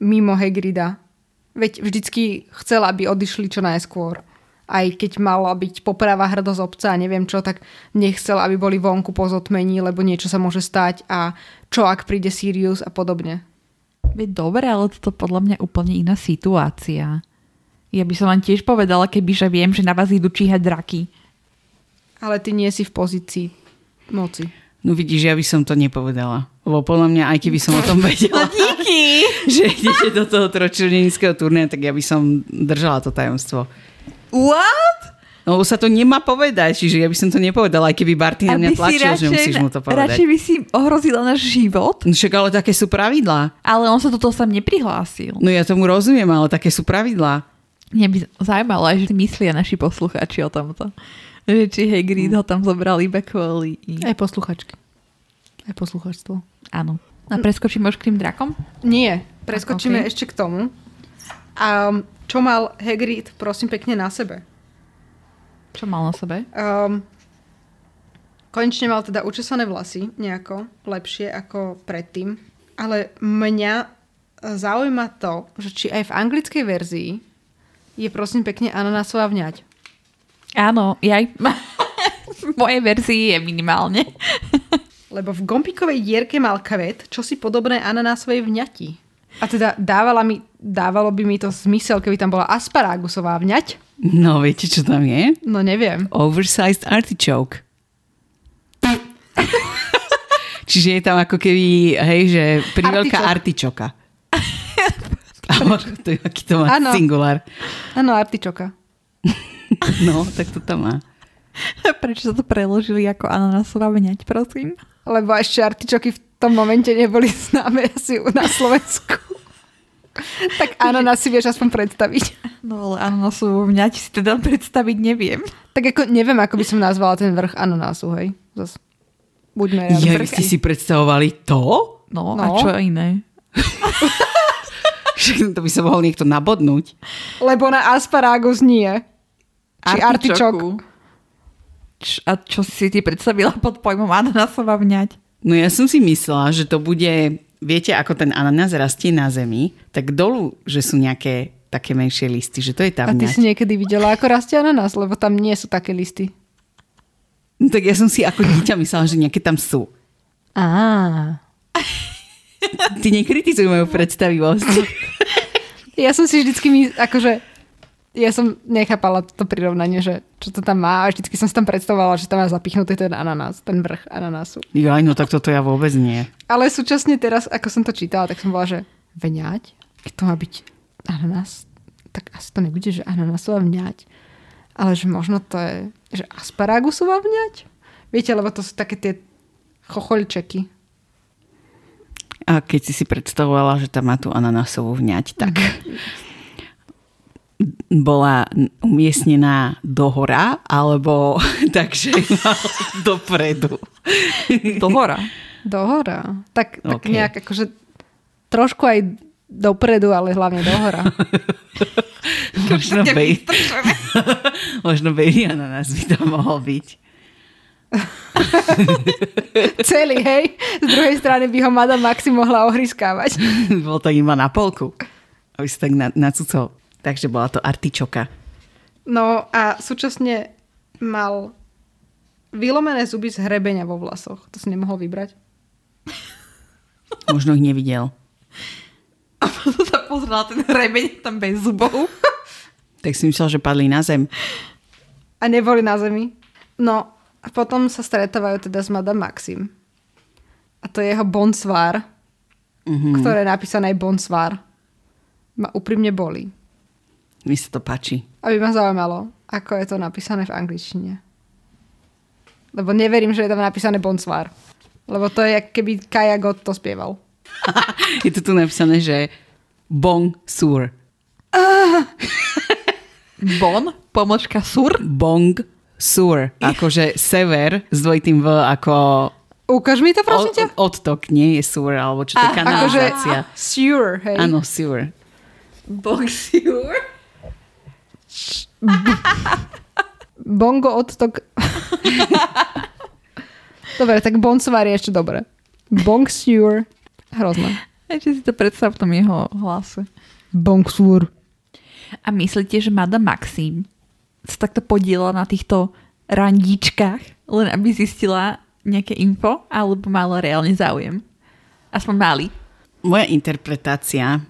mimo Hagrida. Veď vždycky chcel, aby odišli čo najskôr. Aj keď mala byť poprava hrdosť obca a neviem čo, tak nechcel, aby boli vonku po zotmení, lebo niečo sa môže stať a čo ak príde Sirius a podobne. Veď dobre, ale toto podľa mňa úplne iná situácia. Ja by som vám tiež povedala, kebyže viem, že na vás idú číhať draky. Ale ty nie si v pozícii moci. No vidíš, ja by som to nepovedala. Lebo podľa mňa, aj keby som o tom vedela, díky, že idete do toho tročilnínskeho turnéa, tak ja by som držala to tajomstvo. What? No sa to nemá povedať, čiže ja by som to nepovedala, aj keby Barty na mňa tlačil, radšej, že musíš mu to povedať. Radšej by si ohrozila náš život. No však ale také sú pravidlá. Ale on sa do toho sám neprihlásil. No ja tomu rozumiem, ale také sú pravidlá. Mňa by zaujímalo aj, že myslia naši poslucháči o tomto. Že či Hagrid ho tam zobral iba kvôli... Aj posluchačky. Aj posluchačstvo. Áno. A preskočíme už k tým drakom? Nie. Preskočíme okay. ešte k tomu. Um, čo mal Hagrid, prosím, pekne na sebe? Čo mal na sebe? Um, konečne mal teda učesané vlasy nejako lepšie ako predtým. Ale mňa zaujíma to, že či aj v anglickej verzii je prosím pekne ananásová vňať. Áno, ja aj v mojej verzii je minimálne. Lebo v gompikovej dierke mal kvet, čo si podobné ananásovej vňati. A teda dávala mi, dávalo by mi to zmysel, keby tam bola asparagusová vňať. No, viete, čo tam je? No, neviem. Oversized artichoke. Čiže je tam ako keby, hej, že priveľká artičoka. Aký to má ano. Singulár. Áno, artičoka. No, tak to tam má. Prečo sa to preložili ako ananásová vňať, prosím? Lebo ešte artičoky v tom momente neboli známe asi na Slovensku. Tak ananás si vieš aspoň predstaviť. No, ale ananásovú vňať si teda predstaviť neviem. Tak ako neviem, ako by som nazvala ten vrch ananásu, hej? Zas, buďme ja, vy ste si predstavovali to? No, no. A čo iné? To by sa mohol niekto nabodnúť. Lebo na asparagus nie. Či artičoku. Artičok. Č- a čo si ty predstavila pod pojmom ananásová vňať? No ja som si myslela, že to bude, viete, ako ten ananás rastie na zemi, tak dolu, že sú nejaké také menšie listy, že to je tam. A ty si niekedy videla, ako rastie ananás, lebo tam nie sú také listy. No tak ja som si ako dieťa myslela, že nejaké tam sú. Á. Ty nekritizuj moju predstavivosť. Ja som si vždycky, akože, ja som nechápala to prirovnanie, že čo to tam má, a vždycky som si tam predstavovala, že tam má zapichnutý ten ananás, ten vrch ananásu. Jaj, no tak toto ja vôbec nie. Ale súčasne teraz, ako som to čítala, tak som bola, že vňať, keď to má byť ananás, tak asi to nebude, že ananásová vňať. Ale že možno to je, že asparagusová vňať? Viete, lebo to sú také tie chochoľčeky. A keď si si predstavovala, že tam má tú ananásovú vňať, tak bola umiestnená dohora, alebo takže dopredu. Dohora. Dohora. Tak, tak okay. Nejak akože trošku aj dopredu, ale hlavne dohora. Možno baby, možno baby ananás by tam mohol byť. Celý, hej? Z druhej strany by ho Madame Maxim mohla ohryskávať. Bol to iba na polku. Aby sa tak nacucol. Takže bola to artičoka. No a súčasne mal vylomené zuby z hrebenia vo vlasoch. To si nemohol vybrať. Možno ich nevidel. A potom sa pozrela ten hrebeň tam bez zubov. Tak si myslel, že padli na zem. A neboli na zemi. No a potom sa stretávajú teda s Madame Maxim. A to je jeho bonsvár, mm-hmm. ktoré je napísané bonsvár. Ma úprimne bolí. Mi sa to páči. Aby ma zaujímalo, ako je to napísané v angličtine. Lebo neverím, že je tam napísané bonsvár. Lebo to je, keby Kaja Gott to spieval. Je to tu napísané, že bon sur. Ah. Bon? Pomočka sur? Bong sur. Akože sever s dvojitým V ako... Ukáž mi to, prosím ťa. Od, odtok, nie je sur, alebo čo to je ah, kanalizácia. Akože sur, hej. Áno, sur. Bong sur? Bongo odtok. Dobre, tak bonsvar je ešte dobre. Bong sur. Hrozné. Ešte si to predstav v tom jeho hlase. Bonksur. A myslíte, že Madame Maxim sa takto podiela na týchto randíčkach, len aby zistila nejaké info, alebo mala reálne záujem? Aspoň mali. Moja interpretácia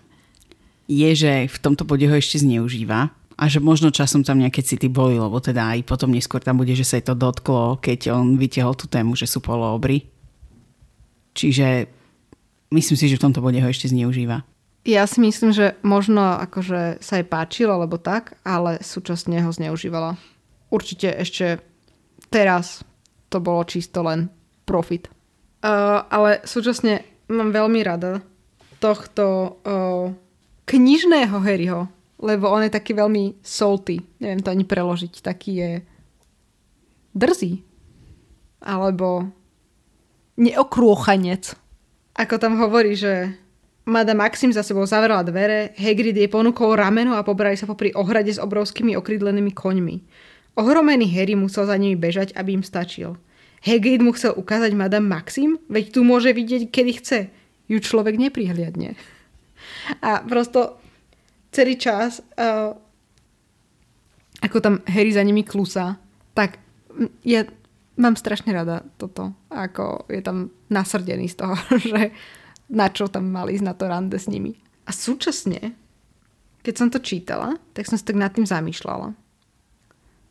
je, že v tomto bode ho ešte zneužíva a že možno časom tam nejaké city boli, lebo teda aj potom neskôr tam bude, že sa jej to dotklo, keď on vytiahol tú tému, že sú poloobry. Čiže... Myslím si, že v tomto bode ho ešte zneužíva. Ja si myslím, že možno akože sa jej páčilo, alebo tak, ale súčasne ho zneužívala. Určite ešte teraz to bolo čisto len profit. Uh, ale súčasne mám veľmi rada tohto uh, knižného Harryho, lebo on je taký veľmi salty. Neviem to ani preložiť. Taký je drzý. Alebo neokrôchanec. Ako tam hovorí, že Madame Maxim za sebou zavrela dvere, Hagrid jej ponúkol rameno a pobrali sa popri ohrade s obrovskými okrídlenými koňmi. Ohromený Harry musel za nimi bežať, aby im stačil. Hagrid mu chcel ukázať Madame Maxim, veď tu môže vidieť, kedy chce. Ju človek neprihliadne. A prosto celý čas, uh, ako tam Harry za nimi klusá, tak ja... Mám strašne rada toto, ako je tam nasrdený z toho, že na čo tam mali ísť na to rande s nimi. A súčasne, keď som to čítala, tak som si tak nad tým zamýšľala,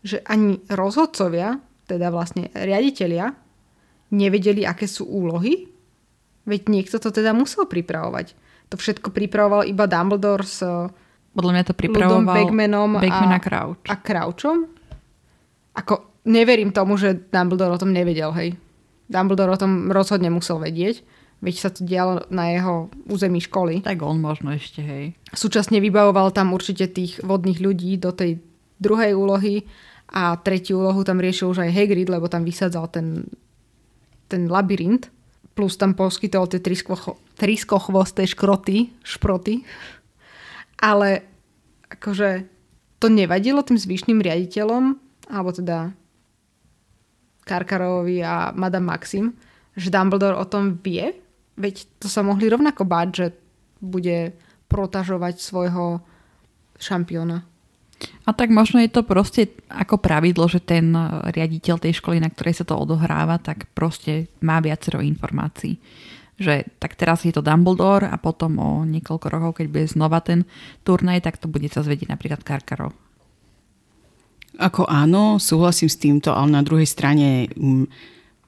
že ani rozhodcovia, teda vlastne riaditelia, nevedeli, aké sú úlohy, veď niekto to teda musel pripravovať. To všetko pripravoval iba Dumbledore s Podľa mňa to pripravoval Ludom Bagmanom Bagman a, Crouch. a Crouchom. Ako neverím tomu, že Dumbledore o tom nevedel, hej. Dumbledore o tom rozhodne musel vedieť, veď sa to dialo na jeho území školy. Tak on možno ešte, hej. Súčasne vybavoval tam určite tých vodných ľudí do tej druhej úlohy a tretiu úlohu tam riešil už aj Hagrid, lebo tam vysadzal ten, ten labyrint. Plus tam poskytol tie trisko, triskochvosté škroty, šproty. Ale akože to nevadilo tým zvyšným riaditeľom, alebo teda Karkarovovi a Madame Maxim, že Dumbledore o tom vie? Veď to sa mohli rovnako báť, že bude protažovať svojho šampióna. A tak možno je to proste ako pravidlo, že ten riaditeľ tej školy, na ktorej sa to odohráva, tak proste má viacero informácií. Že tak teraz je to Dumbledore a potom o niekoľko rokov, keď bude znova ten turnaj, tak to bude sa zvedieť napríklad Karkarov. Ako áno, súhlasím s týmto, ale na druhej strane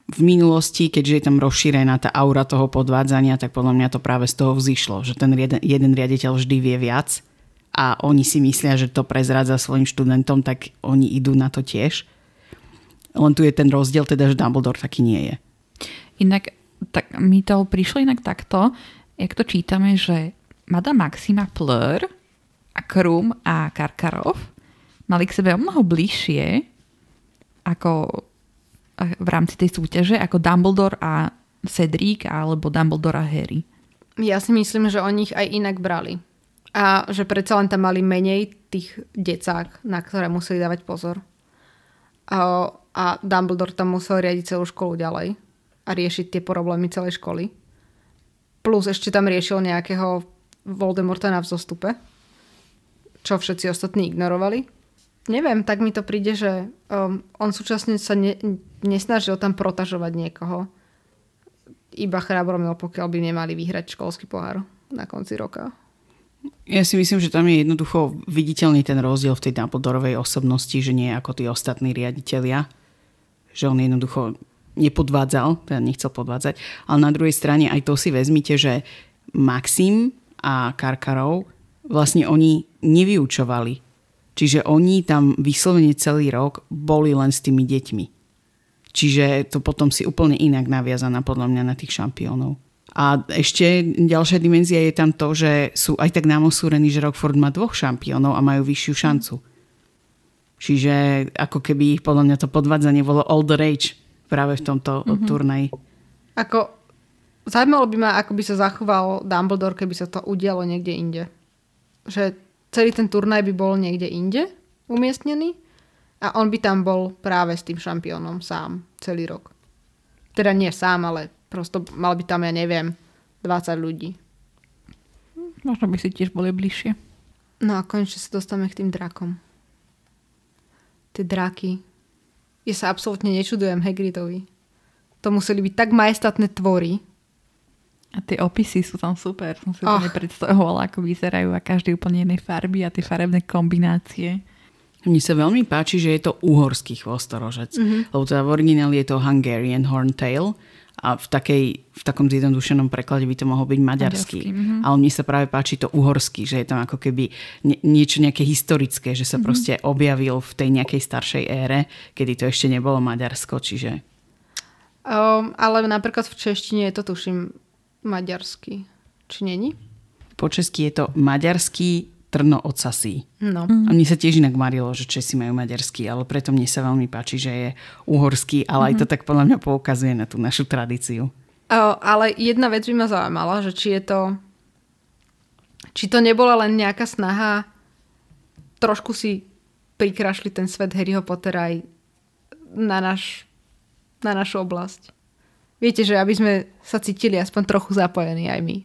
v minulosti, keďže je tam rozšírená tá aura toho podvádzania, tak podľa mňa to práve z toho vzišlo, že ten jeden riaditeľ vždy vie viac a oni si myslia, že to prezrádza svojim študentom, tak oni idú na to tiež. Len tu je ten rozdiel, teda, že Dumbledore taký nie je. Inak tak mi to prišlo inak takto, jak to čítame, že Madame Maxima, Fleur a Krum a Karkarov mali k sebe o mnoho bližšie ako v rámci tej súťaže, ako Dumbledore a Cedric alebo Dumbledore a Harry. Ja si myslím, že oni ich aj inak brali. A že predsa len tam mali menej tých decák, na ktoré museli dávať pozor. A, a Dumbledore tam musel riadiť celú školu ďalej a riešiť tie problémy celej školy. Plus ešte tam riešil nejakého Voldemorta na vzostupe, čo všetci ostatní ignorovali. Neviem, tak mi to príde, že um, on súčasne sa ne, nesnažil tam protažovať niekoho. Iba Chrabromil, pokiaľ by nemali vyhrať školský pohár na konci roka. Ja si myslím, že tam je jednoducho viditeľný ten rozdiel v tej Dumbledorovej osobnosti, že nie ako tí ostatní riaditelia. Že on jednoducho nepodvádzal, teda nechcel podvádzať. Ale na druhej strane aj to si vezmite, že Maxim a Karkarov vlastne oni nevyučovali. Čiže oni tam vyslovene celý rok boli len s tými deťmi. Čiže to potom si úplne inak naviazaná podľa mňa na tých šampiónov. A ešte ďalšia dimenzia je tam to, že sú aj tak nám osúrení, že Rokfort má dvoch šampiónov a majú vyššiu šancu. Čiže ako keby ich podľa mňa to podvádzanie bolo old rage práve v tomto mm-hmm. turnaji. Ako, zaujímalo by ma, ako by sa zachoval Dumbledore, keby sa to udialo niekde inde. Že celý ten turnaj by bol niekde inde umiestnený a on by tam bol práve s tým šampiónom sám celý rok. Teda nie sám, ale prosto mal by tam, ja neviem, dvadsať ľudí. Možno by si tiež boli bližšie. No a konečne sa dostame k tým drakom. Tie draky. Ja sa absolútne nečudujem Hagridovi. To museli byť tak majestátne tvory. A tie opisy sú tam super. Som si oh. to nepredstavovala, ako vyzerajú a každý úplne inej farby a tie farebné kombinácie. Mne sa veľmi páči, že je to uhorský chvostorožec. Mm-hmm. Lebo teda v origináli je to Hungarian Horntail a v, takej, v takom zjednodušenom preklade by to mohol byť maďarský. Mm-hmm. Ale mne sa práve páči to uhorský, že je tam ako keby niečo nejaké historické, že sa mm-hmm. proste objavil v tej nejakej staršej ére, kedy to ešte nebolo Maďarsko, čiže... Um, ale napríklad v češtine je to, tuším, maďarský. Či není? Po česky je to maďarský trno ocasí. No. A mne sa tiež inak marilo, že Česi majú maďarský, ale preto mne sa veľmi páči, že je uhorský, ale mm-hmm. aj to tak podľa mňa poukazuje na tú našu tradíciu. O, ale jedna vec by ma zaujímala, že či je to či to nebola len nejaká snaha trošku si prikrašli ten svet Harryho Pottera aj na, naš, na našu oblasť. Viete, že aby sme sa cítili aspoň trochu zapojení aj my.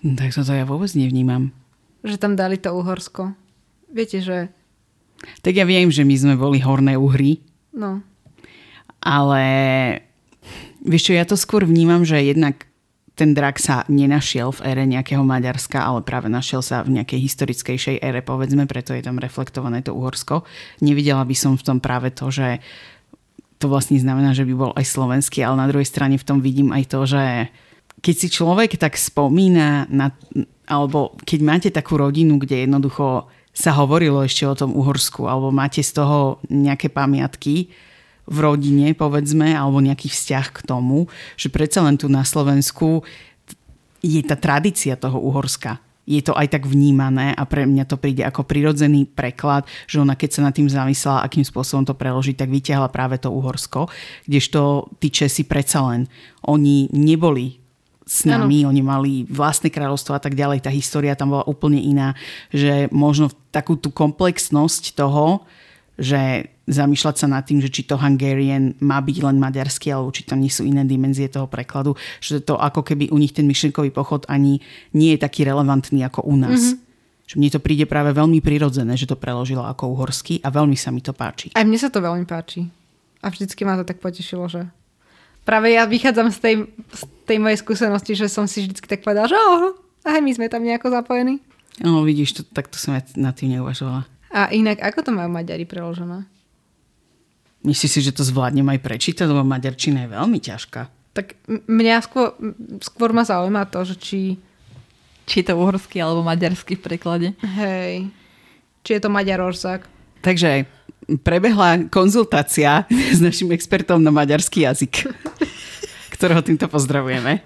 No, tak to ja vôbec nevnímam. Že tam dali to Uhorsko. Viete, že... Tak ja viem, že my sme boli horné Uhry. No. Ale... Vieš čo, ja to skôr vnímam, že jednak ten drak sa nenašiel v ére nejakého Maďarska, ale práve našiel sa v nejakej historickejšej ére, povedzme, preto je tam reflektované to Uhorsko. Nevidela by som v tom práve to, že to vlastne znamená, že by bol aj slovenský, ale na druhej strane v tom vidím aj to, že keď si človek tak spomína na, alebo keď máte takú rodinu, kde jednoducho sa hovorilo ešte o tom Uhorsku, alebo máte z toho nejaké pamiatky v rodine, povedzme, alebo nejaký vzťah k tomu, že predsa len tu na Slovensku je tá tradícia toho Uhorska. Je to aj tak vnímané a pre mňa to príde ako prirodzený preklad, že ona keď sa nad tým zamyslela, akým spôsobom to preložiť, tak vytiahla práve to Uhorsko, kdežto tí Česi predsa len, oni neboli s nami, ano. Oni mali vlastné kráľovstvo a tak ďalej, tá história tam bola úplne iná, že možno takú tú komplexnosť toho, že zamýšľať sa nad tým, že či to Hungarian má byť len maďarský, alebo či tam nie sú iné dimenzie toho prekladu, že to ako keby u nich ten myšlienkový pochod ani nie je taký relevantný ako u nás. Mm-hmm. Že mne to príde práve veľmi prirodzené, že to preložila ako uhorský a veľmi sa mi to páči. Aj mne sa to veľmi páči. A vždycky ma to tak potešilo, že práve ja vychádzam z tej, z tej mojej skúsenosti, že som si vždycky tak povedala, že oh, aj my sme tam nejako zapojení. No vidíš, to, tak to som ja nad tým neuvažovala. A inak, ako to majú Maďari preložené? Myslíš si, že to zvládnem aj prečítať, lebo maďarčina je veľmi ťažká. Tak mňa skôr, skôr ma zaujíma to, že či... Či je to uhorský alebo maďarský v preklade. Hej. Či je to Maďarorsák. Takže prebehla konzultácia s našim expertom na maďarský jazyk, ktorého týmto pozdravujeme.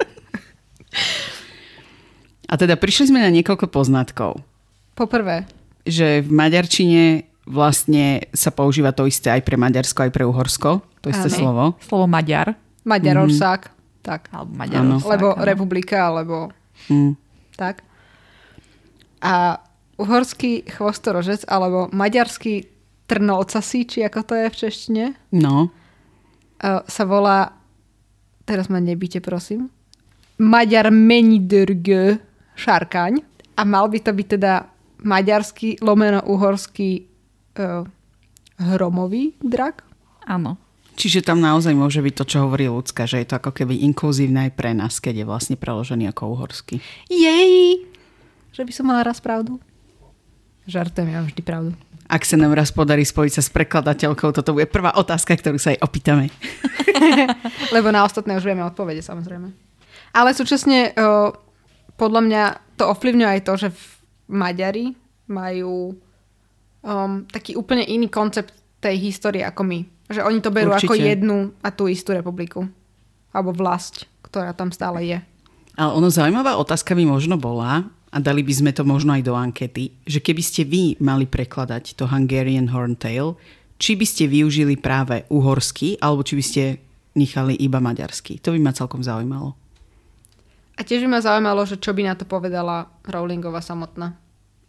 A teda prišli sme na niekoľko poznatkov. Poprvé, že v maďarčine vlastne sa používa to isté aj pre Maďarsko, aj pre Uhorsko. To isté áno. slovo. Slovo Maďar. Maďarorsák. Mm. Tak. Alebo Maďarorsák. Lebo áno. republika, alebo mm. tak. A uhorský chvostorožec, alebo maďarský trnolcasí, či ako to je v češtine, no. sa volá, teraz ma nebíte, prosím, Maďar menidörgő šarkaň. A mal by to byť teda maďarský lomeno uhorský uh, hromový drak? Áno. Čiže tam naozaj môže byť to, čo hovorí Ľudská, že je to ako keby inkluzívne aj pre nás, keď je vlastne preložený ako uhorský. Jej! Že by som mala raz pravdu. Žartujem, ja mám vždy pravdu. Ak sa nám raz podarí spojiť sa s prekladateľkou, toto bude prvá otázka, ktorú sa aj opýtame. Lebo na ostatné už vieme odpovede, samozrejme. Ale súčasne uh, podľa mňa to ovplyvňuje aj to, že v Maďari majú um, taký úplne iný koncept tej histórie ako my. Že oni to berú určite ako jednu a tú istú republiku. Alebo vlast, ktorá tam stále je. Ale ono zaujímavá otázka by možno bola, a dali by sme to možno aj do ankety, že keby ste vy mali prekladať to Hungarian Horntail, či by ste využili práve uhorský, alebo či by ste nechali iba maďarský. To by ma celkom zaujímalo. A tiež by ma zaujímalo, že čo by na to povedala Rowlingova samotná.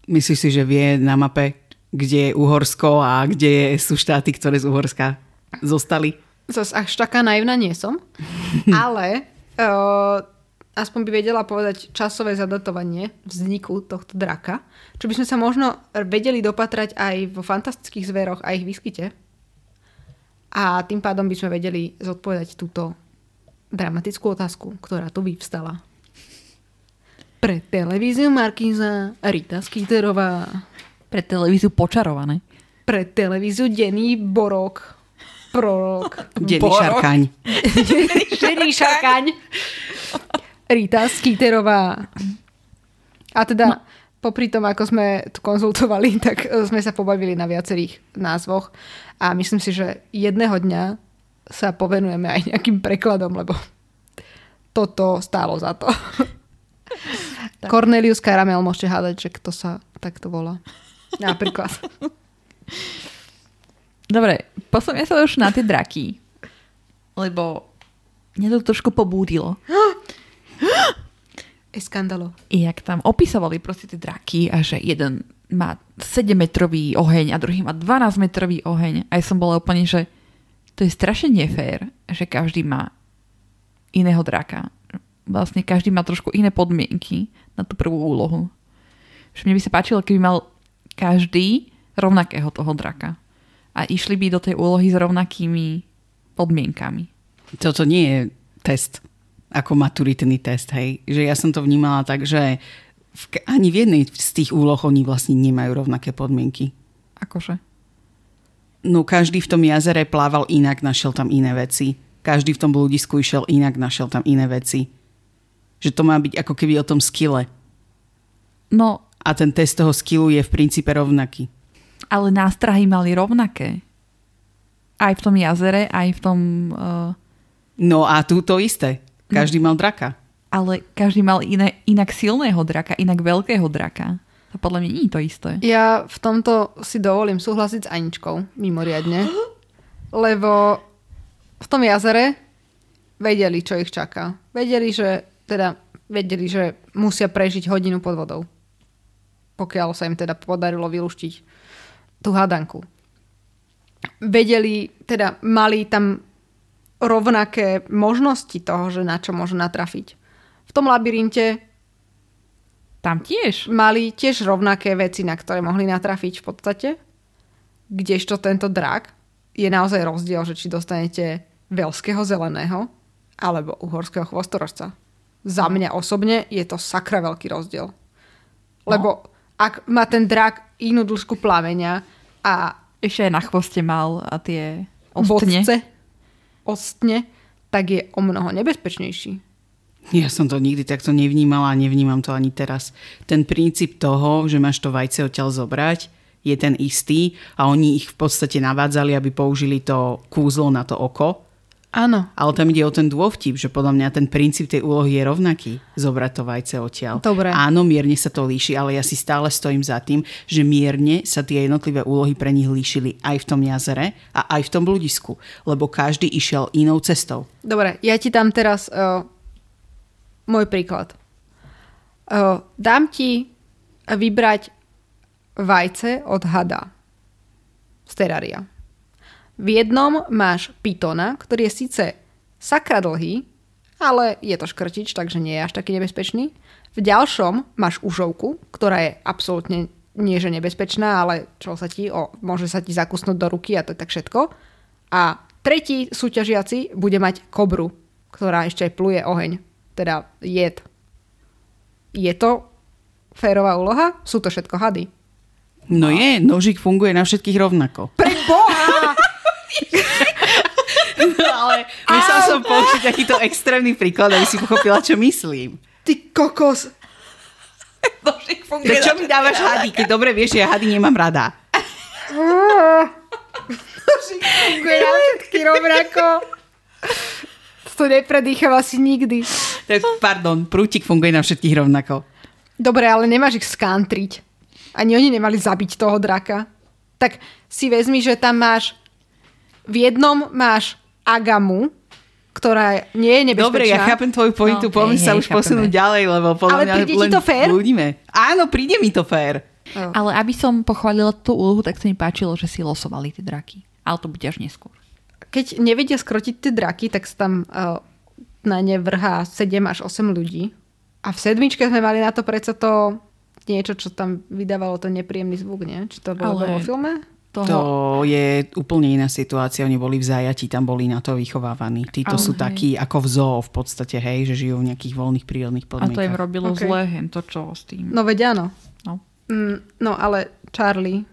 Myslíš si, že vie na mape, kde je Uhorsko a kde sú štáty, ktoré z Uhorska zostali? Zas až taká naivná nie som. Ale uh, aspoň by vedela povedať časové zadatovanie vzniku tohto draka. Čo by sme sa možno vedeli dopatrať aj vo fantastických zveroch a ich výskyte. A tým pádom by sme vedeli zodpovedať túto dramatickú otázku, ktorá tu vyvstala. Pre televíziu Markíza Rita Skeeeterová. Pre televíziu Počarované. Pre televíziu Denný Borok. Prorok. Denný Šarkaň. Denný Šarkaň. Rita Skeeeterová. A teda, no. popri tom, ako sme tu konzultovali, tak sme sa pobavili na viacerých názvoch. A myslím si, že jedného dňa sa povenujeme aj nejakým prekladom, lebo toto stálo za to. Tak. Cornelius Caramel, môžete hádať, že kto sa takto volá. Napríklad. Dobre, posuňme sa už na tie draky. Lebo mňa to trošku pobúdilo. Eskandalo. I jak tam opisovali proste tie draky a že jeden má sedemmetrový oheň a druhý má dvanásťmetrový oheň. A ja som bola úplne, že to je strašne nefér, že každý má iného draka. Vlastne každý má trošku iné podmienky na tú prvú úlohu. Že mne by sa páčilo, keby mal každý rovnakého toho draka. A išli by do tej úlohy s rovnakými podmienkami. Toto nie je test, ako maturitný test, hej. Že ja som to vnímala tak, že v, ani v jednej z tých úloh oni vlastne nemajú rovnaké podmienky. Akože? No každý v tom jazere plával inak, našiel tam iné veci. Každý v tom bludisku išiel inak, našiel tam iné veci. Že to má byť ako keby o tom skille. No. A ten test toho skillu je v princípe rovnaký. Ale nástrahy mali rovnaké. Aj v tom jazere, aj v tom... Uh... No a tu to isté. Každý no. mal draka. Ale každý mal iné, inak silného draka, inak veľkého draka. To podľa mňa nie je to isté. Ja v tomto si dovolím súhlasiť s Aničkou mimoriadne. Lebo v tom jazere vedeli, čo ich čaká. Vedeli, že... teda vedeli, že musia prežiť hodinu pod vodou. Pokiaľ sa im teda podarilo vylúštiť tú hadanku. vedeli, teda mali tam rovnaké možnosti toho, že na čo môžu natrafiť. V tom labyrinte tam tiež mali tiež rovnaké veci, na ktoré mohli natrafiť v podstate. Kdežto tento drak je naozaj rozdiel, že či dostanete veľského zeleného alebo uhorského chvostorožca. Za mňa osobne je to sakra veľký rozdiel. Lebo no. Ak má ten drak inú dĺžku plamenia a ešte na chvoste mal a tie ostne. Vodce, ostne, tak je o mnoho nebezpečnejší. Ja som to nikdy takto nevnímala a nevnímam to ani teraz. Ten princíp toho, že máš to vajce odtiaľ zobrať, je ten istý a oni ich v podstate navádzali, aby použili to kúzlo na to oko. Áno. Ale tam ide o ten dôvtip, že podľa mňa ten princíp tej úlohy je rovnaký. Zobrať to vajce odtiaľ. Dobre. Áno, mierne sa to líši, ale ja si stále stojím za tým, že mierne sa tie jednotlivé úlohy pre nich líšili aj v tom jazere a aj v tom bludisku. Lebo každý išiel inou cestou. Dobre, ja ti dám teraz uh, môj príklad. Uh, dám ti vybrať vajce od hada z terária. V jednom máš pitona, ktorý je síce sakra dlhý, ale je to škrtič, takže nie je až taký nebezpečný. V ďalšom máš užovku, ktorá je absolútne nie že nebezpečná, ale čo sa ti, o, môže sa ti zakusnúť do ruky a to tak všetko. A tretí súťažiaci bude mať kobru, ktorá ešte aj pluje oheň, teda jed. Je to férová úloha? Sú to všetko hady. No a... je, nožík funguje na všetkých rovnako. Pre Boha! No ale musel som použiť takýto extrémny príklad, aby si pochopila, čo myslím. Ty kokos. To čo mi dávaš hady, keď dobre vieš, že ja hady nemám rada. Nožík funguje na všetkých rovnako. To nepredýcham asi nikdy. Tak pardon, prútik funguje na všetkých rovnako. Dobre, ale nemáš ich skantriť. Ani oni nemali zabiť toho draka. Tak si vezmi, že tam máš v jednom máš agamu, ktorá nie je nebezpečná. Dobre, ja chápem tvoju pointu, no, poďme sa hej, už chápeme. Posunúť ďalej, lebo podľa ale mňa len blúdime. Áno, príde mi to fér. Oh. Ale aby som pochválila tú úlohu, tak sa mi páčilo, že si losovali tie draky. Ale to bude až neskôr. Keď nevedia skrotiť tie draky, tak sa tam uh, na ne vrhá sedem až osem ľudí. A v sedmičke sme mali na to predsa to niečo, čo tam vydávalo ten nepríjemný zvuk, nie? Či to bolo ale... vo filme? Toho. To je úplne iná situácia. Oni boli v zajatí, tam boli na to vychovávaní. Títo ale sú hej. takí ako v zoo v podstate, hej, že žijú v nejakých voľných prírodných podmienkach. A to im robilo okay. zle, hen to čo s tým. No veď áno. No. Mm, no ale Charlie,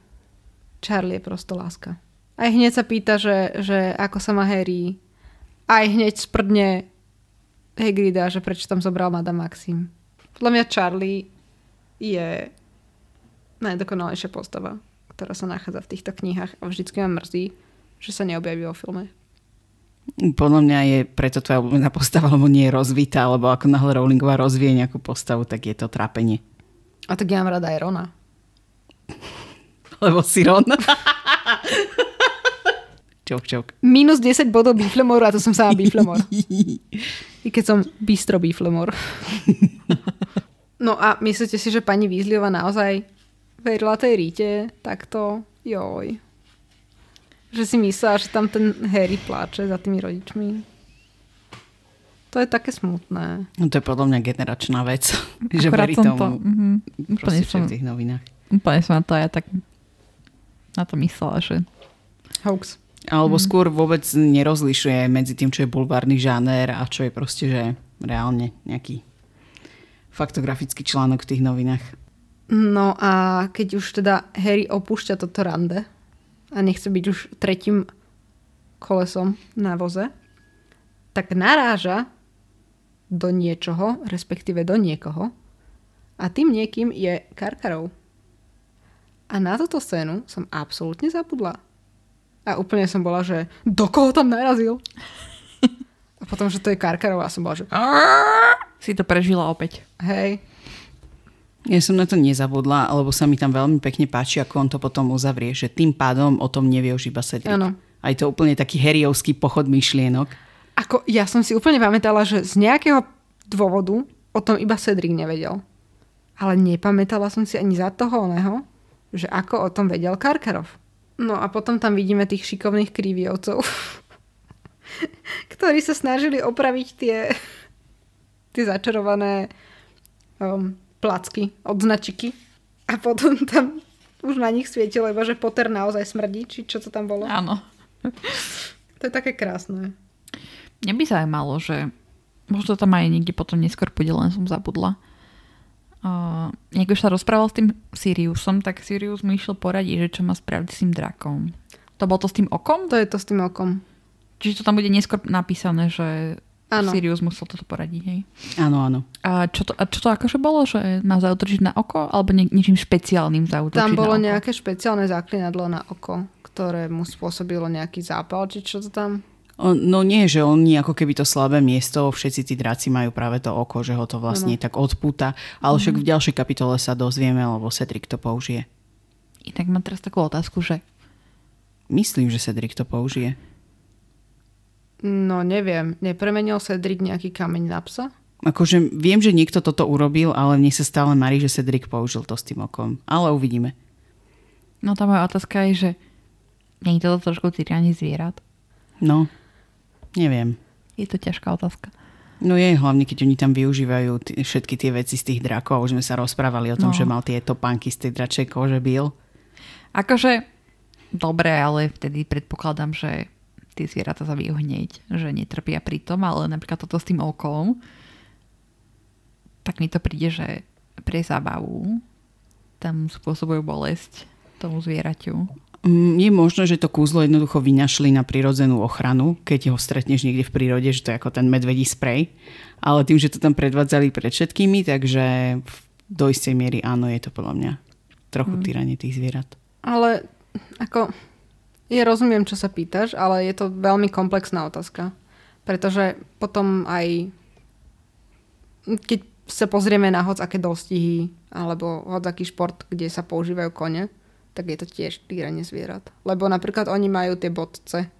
Charlie je prosto láska. Aj hneď sa pýta, že, že ako sa má Harry. Aj hneď sprdne Hagrida, že prečo tam zobral Madame Maxim. Podľa mňa Charlie je najdokonalejšia postava, ktorá sa nachádza v týchto knihách a vždycky ma mrzí, že sa neobjaví vo filme. Podľa mňa je preto tvoja obľúbená postava, lebo nie je rozvitá, lebo ako náhle Rowlingová rozvie nejakú postavu, tak je to trápenie. A tak ja mám rada aj Rona. Lebo si Ron. Čok, čok. Minus desať bodov Biflemoru a to som sama Biflemor. I keď som bystro Biflemor. No a myslíte si, že pani Weasleyová naozaj verila tej Rite takto, joj. Že si myslela, že tam ten Harry pláče za tými rodičmi. To je také smutné. No to je podľa mňa generačná vec. Akurát že verí tomu to, mm-hmm. proste v tých novinách. Úplne som na to aj tak na to myslela, že... Hoax. Alebo mm. skôr vôbec nerozlišuje medzi tým, čo je bulvárny žáner a čo je proste, že reálne nejaký faktografický článok v tých novinách. No a keď už teda Harry opúšťa toto rande a nechce byť už tretím kolesom na voze, tak naráža do niečoho, respektíve do niekoho. A tým niekým je Karkarov. A na túto scénu som absolútne zabudla. A úplne som bola, že do koho tam narazil? A potom, že to je Karkarov a som bola, že si to prežila opäť. Hej. Ja som na to nezabudla, lebo sa mi tam veľmi pekne páči, ako on to potom uzavrie, že tým pádom o tom nevie už iba Cedric. Áno. Aj to úplne taký heriovský pochod myšlienok. Ako ja som si úplne pamätala, že z nejakého dôvodu o tom iba Cedric nevedel. Ale nepamätala som si ani za toho oného, že ako o tom vedel Karkarov. No a potom tam vidíme tých šikovných kríviovcov, ktorí sa snažili opraviť tie, tie začarované um, placky od značiky. A potom tam už na nich svietilo iba, že Potter naozaj smrdí, či čo to tam bolo. Áno. To je také krásne. Mňa by zaujímalo, že možno tam aj niekde potom neskôr pôjde, len som zabudla. Uh, nejak už sa rozprával s tým Siriusom, tak Sirius mi išiel poradiť, že čo má spraviť s tým drakom. To bolo to s tým okom? To je to s tým okom. Čiže to tam bude neskôr napísané, že ano. Sirius musel toto poradiť, hej? Áno, áno. A čo to, a čo to akože bolo? Že má zaútočiť na oko? Alebo nie, niečím špeciálnym zaútočiť na oko? Tam bolo nejaké špeciálne zaklinadlo na oko, ktoré mu spôsobilo nejaký zápal, či čo to tam... No nie, že oni ako keby to slabé miesto, všetci tí draci majú práve to oko, že ho to vlastne ano. Tak odpúta. Ale však v ďalšej kapitole sa dozvieme, lebo Cedric to použije. I tak mám teraz takú otázku, že... Myslím, že Cedric to použije. No neviem. Nepremenil Cedric nejaký kameň na psa? Akože viem, že niekto toto urobil, ale mne sa stále marí, že Cedric použil to s tým okom. Ale uvidíme. No tá moja otázka je, že nie je toto trošku tyranie zvierat? No... Neviem. Je to ťažká otázka. No je, hlavne keď oni tam využívajú t- všetky tie veci z tých drakov. Už sme sa rozprávali o tom, no. že mal tie topánky z tej dračej kože Bill. Akože, dobre, ale vtedy predpokladám, že tie zvieratá sa vie hneď, že netrpia pri tom, ale napríklad toto s tým okom, tak mi to príde, že pre zábavu tam spôsobujú bolesť tomu zvieraťu. Je možné, že to kúzlo jednoducho vynašli na prirodzenú ochranu, keď ho stretneš niekde v prírode, že to je ako ten medvedí sprej. Ale tým, že to tam predvádzali pred všetkými, takže do istej miery áno, je to podľa mňa trochu týranie tých zvierat. Ale ako, ja rozumiem, čo sa pýtaš, ale je to veľmi komplexná otázka. Pretože potom aj keď sa pozrieme na hoc aké dostihy alebo hoc aký šport, kde sa používajú kone, tak je to tiež týranie zvierat. Lebo napríklad oni majú tie bodce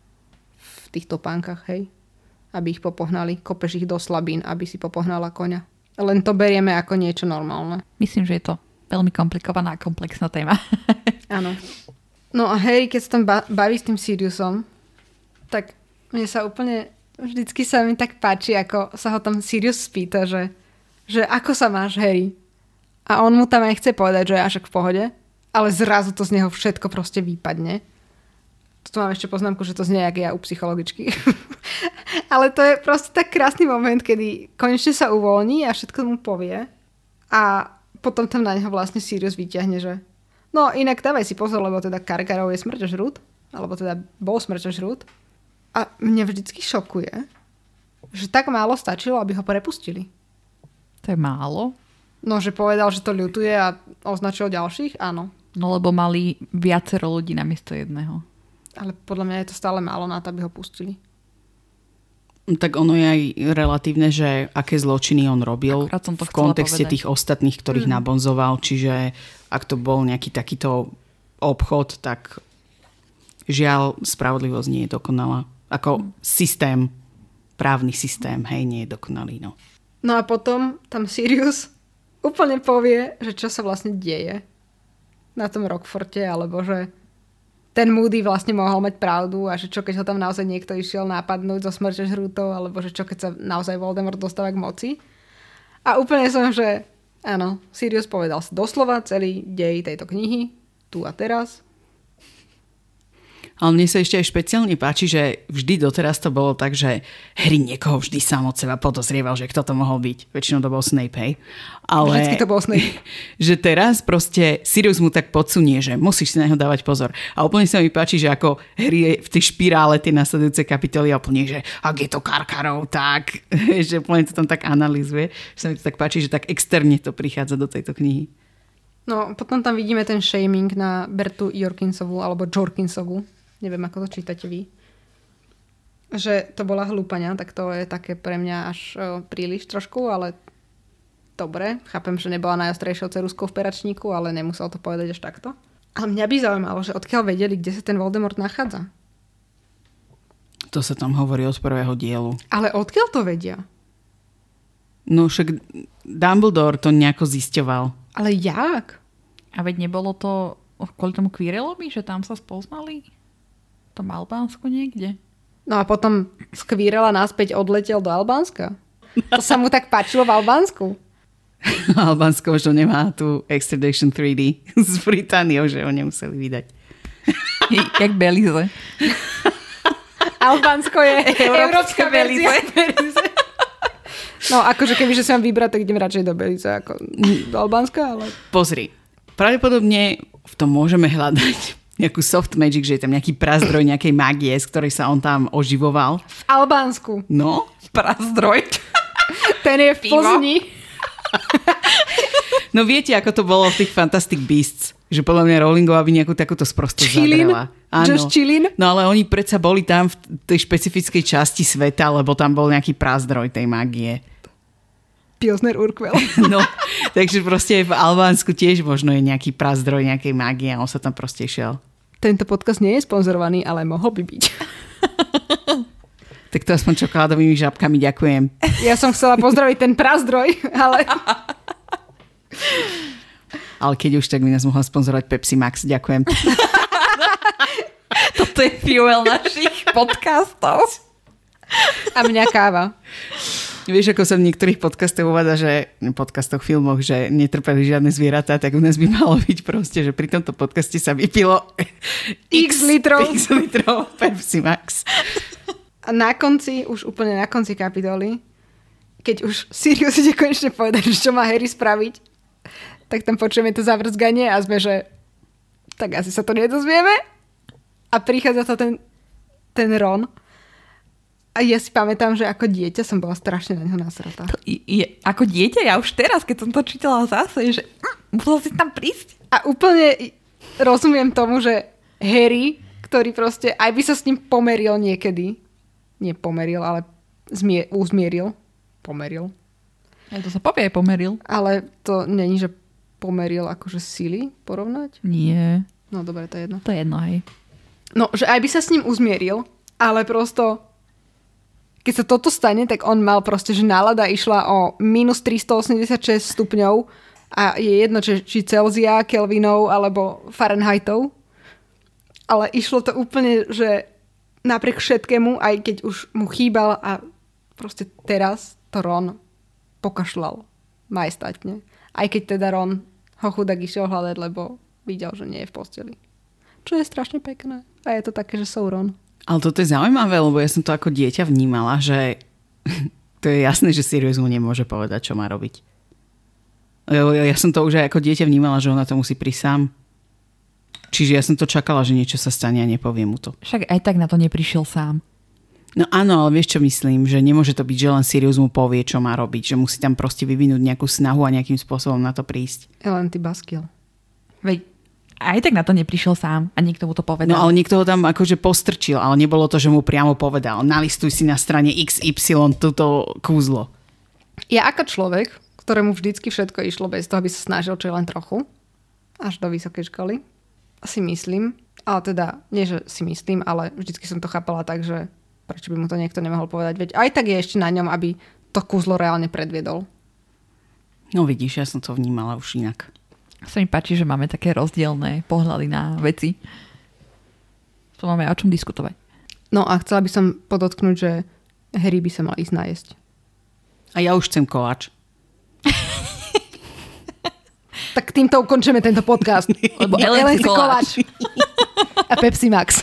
v tých topánkach, hej? Aby ich popohnali. Kopeš ich do slabín, aby si popohnala koňa. Len to berieme ako niečo normálne. Myslím, že je to veľmi komplikovaná a komplexná téma. Áno. No a Harry, keď sa tam baví s tým Siriusom, tak mne sa úplne, vždycky sa mi tak páči, ako sa ho tam Sirius spýta, že, že ako sa máš, Harry? A on mu tam aj chce povedať, že až ak v pohode. Ale zrazu to z neho všetko proste vypadne. Tu mám ešte poznámku, že to znie jak ja u psychologičky. Ale to je proste tak krásny moment, kedy konečne sa uvoľní a všetko mu povie. A potom tam na neho vlastne Sirius vyťahne, že no inak dávaj si pozor, lebo teda Karkarov je smrťožrút. Alebo teda bol smrťožrút. A mne vždycky šokuje, že tak málo stačilo, aby ho prepustili. To je málo? No, že povedal, že to ľutuje a označil ďalších? Áno. No lebo mali viacero ľudí namiesto jedného. Ale podľa mňa je to stále málo na to, aby ho pustili. Tak ono je aj relatívne, že aké zločiny on robil v kontexte tých ostatných, ktorých mm. nabonzoval. Čiže ak to bol nejaký takýto obchod, tak žiaľ, spravodlivosť nie je dokonalá. Ako mm. systém, právny systém, hej, nie je dokonalý. No, no a potom tam Sirius úplne povie, že čo sa vlastne deje na tom Rokforte, alebo že ten Moody vlastne mohol mať pravdu a že čo keď ho tam naozaj niekto išiel nápadnúť zo smrťožrútov, alebo že čo keď sa naozaj Voldemort dostáva k moci. A úplne som, že áno, Sirius povedal si doslova celý dej tejto knihy, tu a teraz. Ale mne sa ešte aj špeciálne páči, že vždy doteraz to bolo tak, že Harry niekoho vždy sám od seba podozrieval, že kto to mohol byť. Väčšinou to bol Snape, hej. Ale vždycky to bol Snape. Že teraz proste Sirius mu tak podsunie, že musíš si na neho dávať pozor. A úplne sa mi páči, že ako Harry v tej špirále tie nasledujúce kapitoly a úplne, že ak je to Karkarov, tak že úplne to tam tak analýzuje. Že sa mi to tak páči, že tak externe to prichádza do tejto knihy. No, potom tam vidíme ten shaming na Bertu Jorkinsovú alebo Jorkinsovú. Neviem, ako to čítate vy. Že to bola hlúpania, tak to je také pre mňa až príliš trošku, ale dobre. Chápem, že nebola najostrejšou ceruskou v peračníku, ale nemusel to povedať až takto. Ale mňa by zaujímalo, že odkiaľ vedeli, kde sa ten Voldemort nachádza. To sa tam hovorí od prvého dielu. Ale odkiaľ to vedia? No však Dumbledore to nejako zisťoval. Ale jak? A veď nebolo to kvôli tomu Quirrellovi, že tam sa spoznali? V tom Albánsku niekde. No a potom z Quirrella naspäť odletel do Albánska. To sa mu tak páčilo v Albánsku. Albánsko už nemá tú Extradition tri D s Britániou, že ho nemuseli vydať. Jak Belize. Albánsko je európska Belize. Belize. No akože kebyže si mám vybrať, tak idem radšej do Belize ako do Albánska, ale... Pozri, pravdepodobne v tom môžeme hľadať nejakú soft magic, že je tam nejaký prazdroj nejakej mágie, z ktorej sa on tam oživoval. V Albánsku. No, prazdroj. Ten je v Pozni. No viete, ako to bolo v tých Fantastic Beasts. Že podľa mňa Rowlingová by nejakú takúto sprostosť zadrala. Just chillin'? No ale oni predsa boli tam v tej špecifickej časti sveta, lebo tam bol nejaký prazdroj tej mágie. Pilsner Urquell. No, takže proste v Albánsku tiež možno je nejaký prazdroj nejakej mágie a on sa tam proste šiel. Tento podcast nie je sponzorovaný, ale mohol by byť. Tak to aspoň čokoládovými žabkami ďakujem. Ja som chcela pozdraviť ten prazdroj, ale... Ale keď už, tak by nás mohla sponzorovať Pepsi Max. Ďakujem. Toto je fuel našich podcastov. A mňa káva. Vieš, ako sa v niektorých podcastoch uvádza, že v podcastoch, filmoch, že netrpeli žiadne zvieratá, tak u nás by malo byť proste, že pri tomto podcaste sa vypilo x, x litrov x litrov Pepsi Max. A na konci, už úplne na konci kapitoly, keď už Sirius ide konečne povedať, čo má Harry spraviť, tak tam počujeme to zavrzganie a sme, že tak asi sa to nedozvieme. A prichádza to ten, ten Ron. A ja si pamätám, že ako dieťa som bola strašne na neho nasratá. Ako dieťa? Ja už teraz, keď som to čítala zase, že mm, musel si tam prísť. A úplne rozumiem tomu, že Harry, ktorý proste aj by sa s ním pomeril niekedy. Nie pomeril, ale zmier- uzmieril. Pomeril. Ja to sa povie aj pomeril. Ale to není, že pomeril akože sily porovnať? Nie. No dobre, to je jedno. To je jedno, hej. No, že aj by sa s ním uzmieril, ale prosto... Keď sa toto stane, tak on mal proste, že nálada išla o minus tristoosemdesiatšesť stupňov a je jedno, či, či Celzia, Kelvinov alebo Fahrenheitov. Ale išlo to úplne, že napriek všetkému, aj keď už mu chýbal a proste teraz to Ron pokašľal majestátne. Aj keď teda Ron ho chudák išiel hľadať, lebo videl, že nie je v posteli. Čo je strašne pekné. A je to také, že sú Ron. Ale toto je zaujímavé, lebo ja som to ako dieťa vnímala, že to je jasné, že Sirius mu nemôže povedať, čo má robiť. Ja som to už aj ako dieťa vnímala, že ona to musí prísť sám. Čiže ja som to čakala, že niečo sa stane a nepovie mu to. Však aj tak na to neprišiel sám. No áno, ale vieš, čo myslím? Že nemôže to byť, že len Sirius mu povie, čo má robiť. Že musí tam proste vyvinúť nejakú snahu a nejakým spôsobom na to prísť. Len ty baskiel. Veď aj tak na to neprišiel sám a niekto mu to povedal. No ale niekto ho tam akože postrčil, ale nebolo to, že mu priamo povedal. Nalistuj si na strane iks ypsilon toto kúzlo. Ja ako človek, ktorému vždycky všetko išlo bez toho, aby sa snažil čo len trochu, až do vysokej školy, si myslím, ale teda nie, že si myslím, ale vždycky som to chápala tak, že prečo by mu to niekto nemohol povedať. Veď aj tak je ešte na ňom, aby to kúzlo reálne predviedol. No vidíš, ja som to vnímala už inak. Sa mi páči, že máme také rozdielne pohľady na veci. To máme o čom diskutovať. No a chcela by som podotknúť, že Harry by sa mal ísť najesť. A ja už chcem koláč. Tak týmto ukončíme tento podcast. Lebo Ellen chce koláč. A Pepsi Max.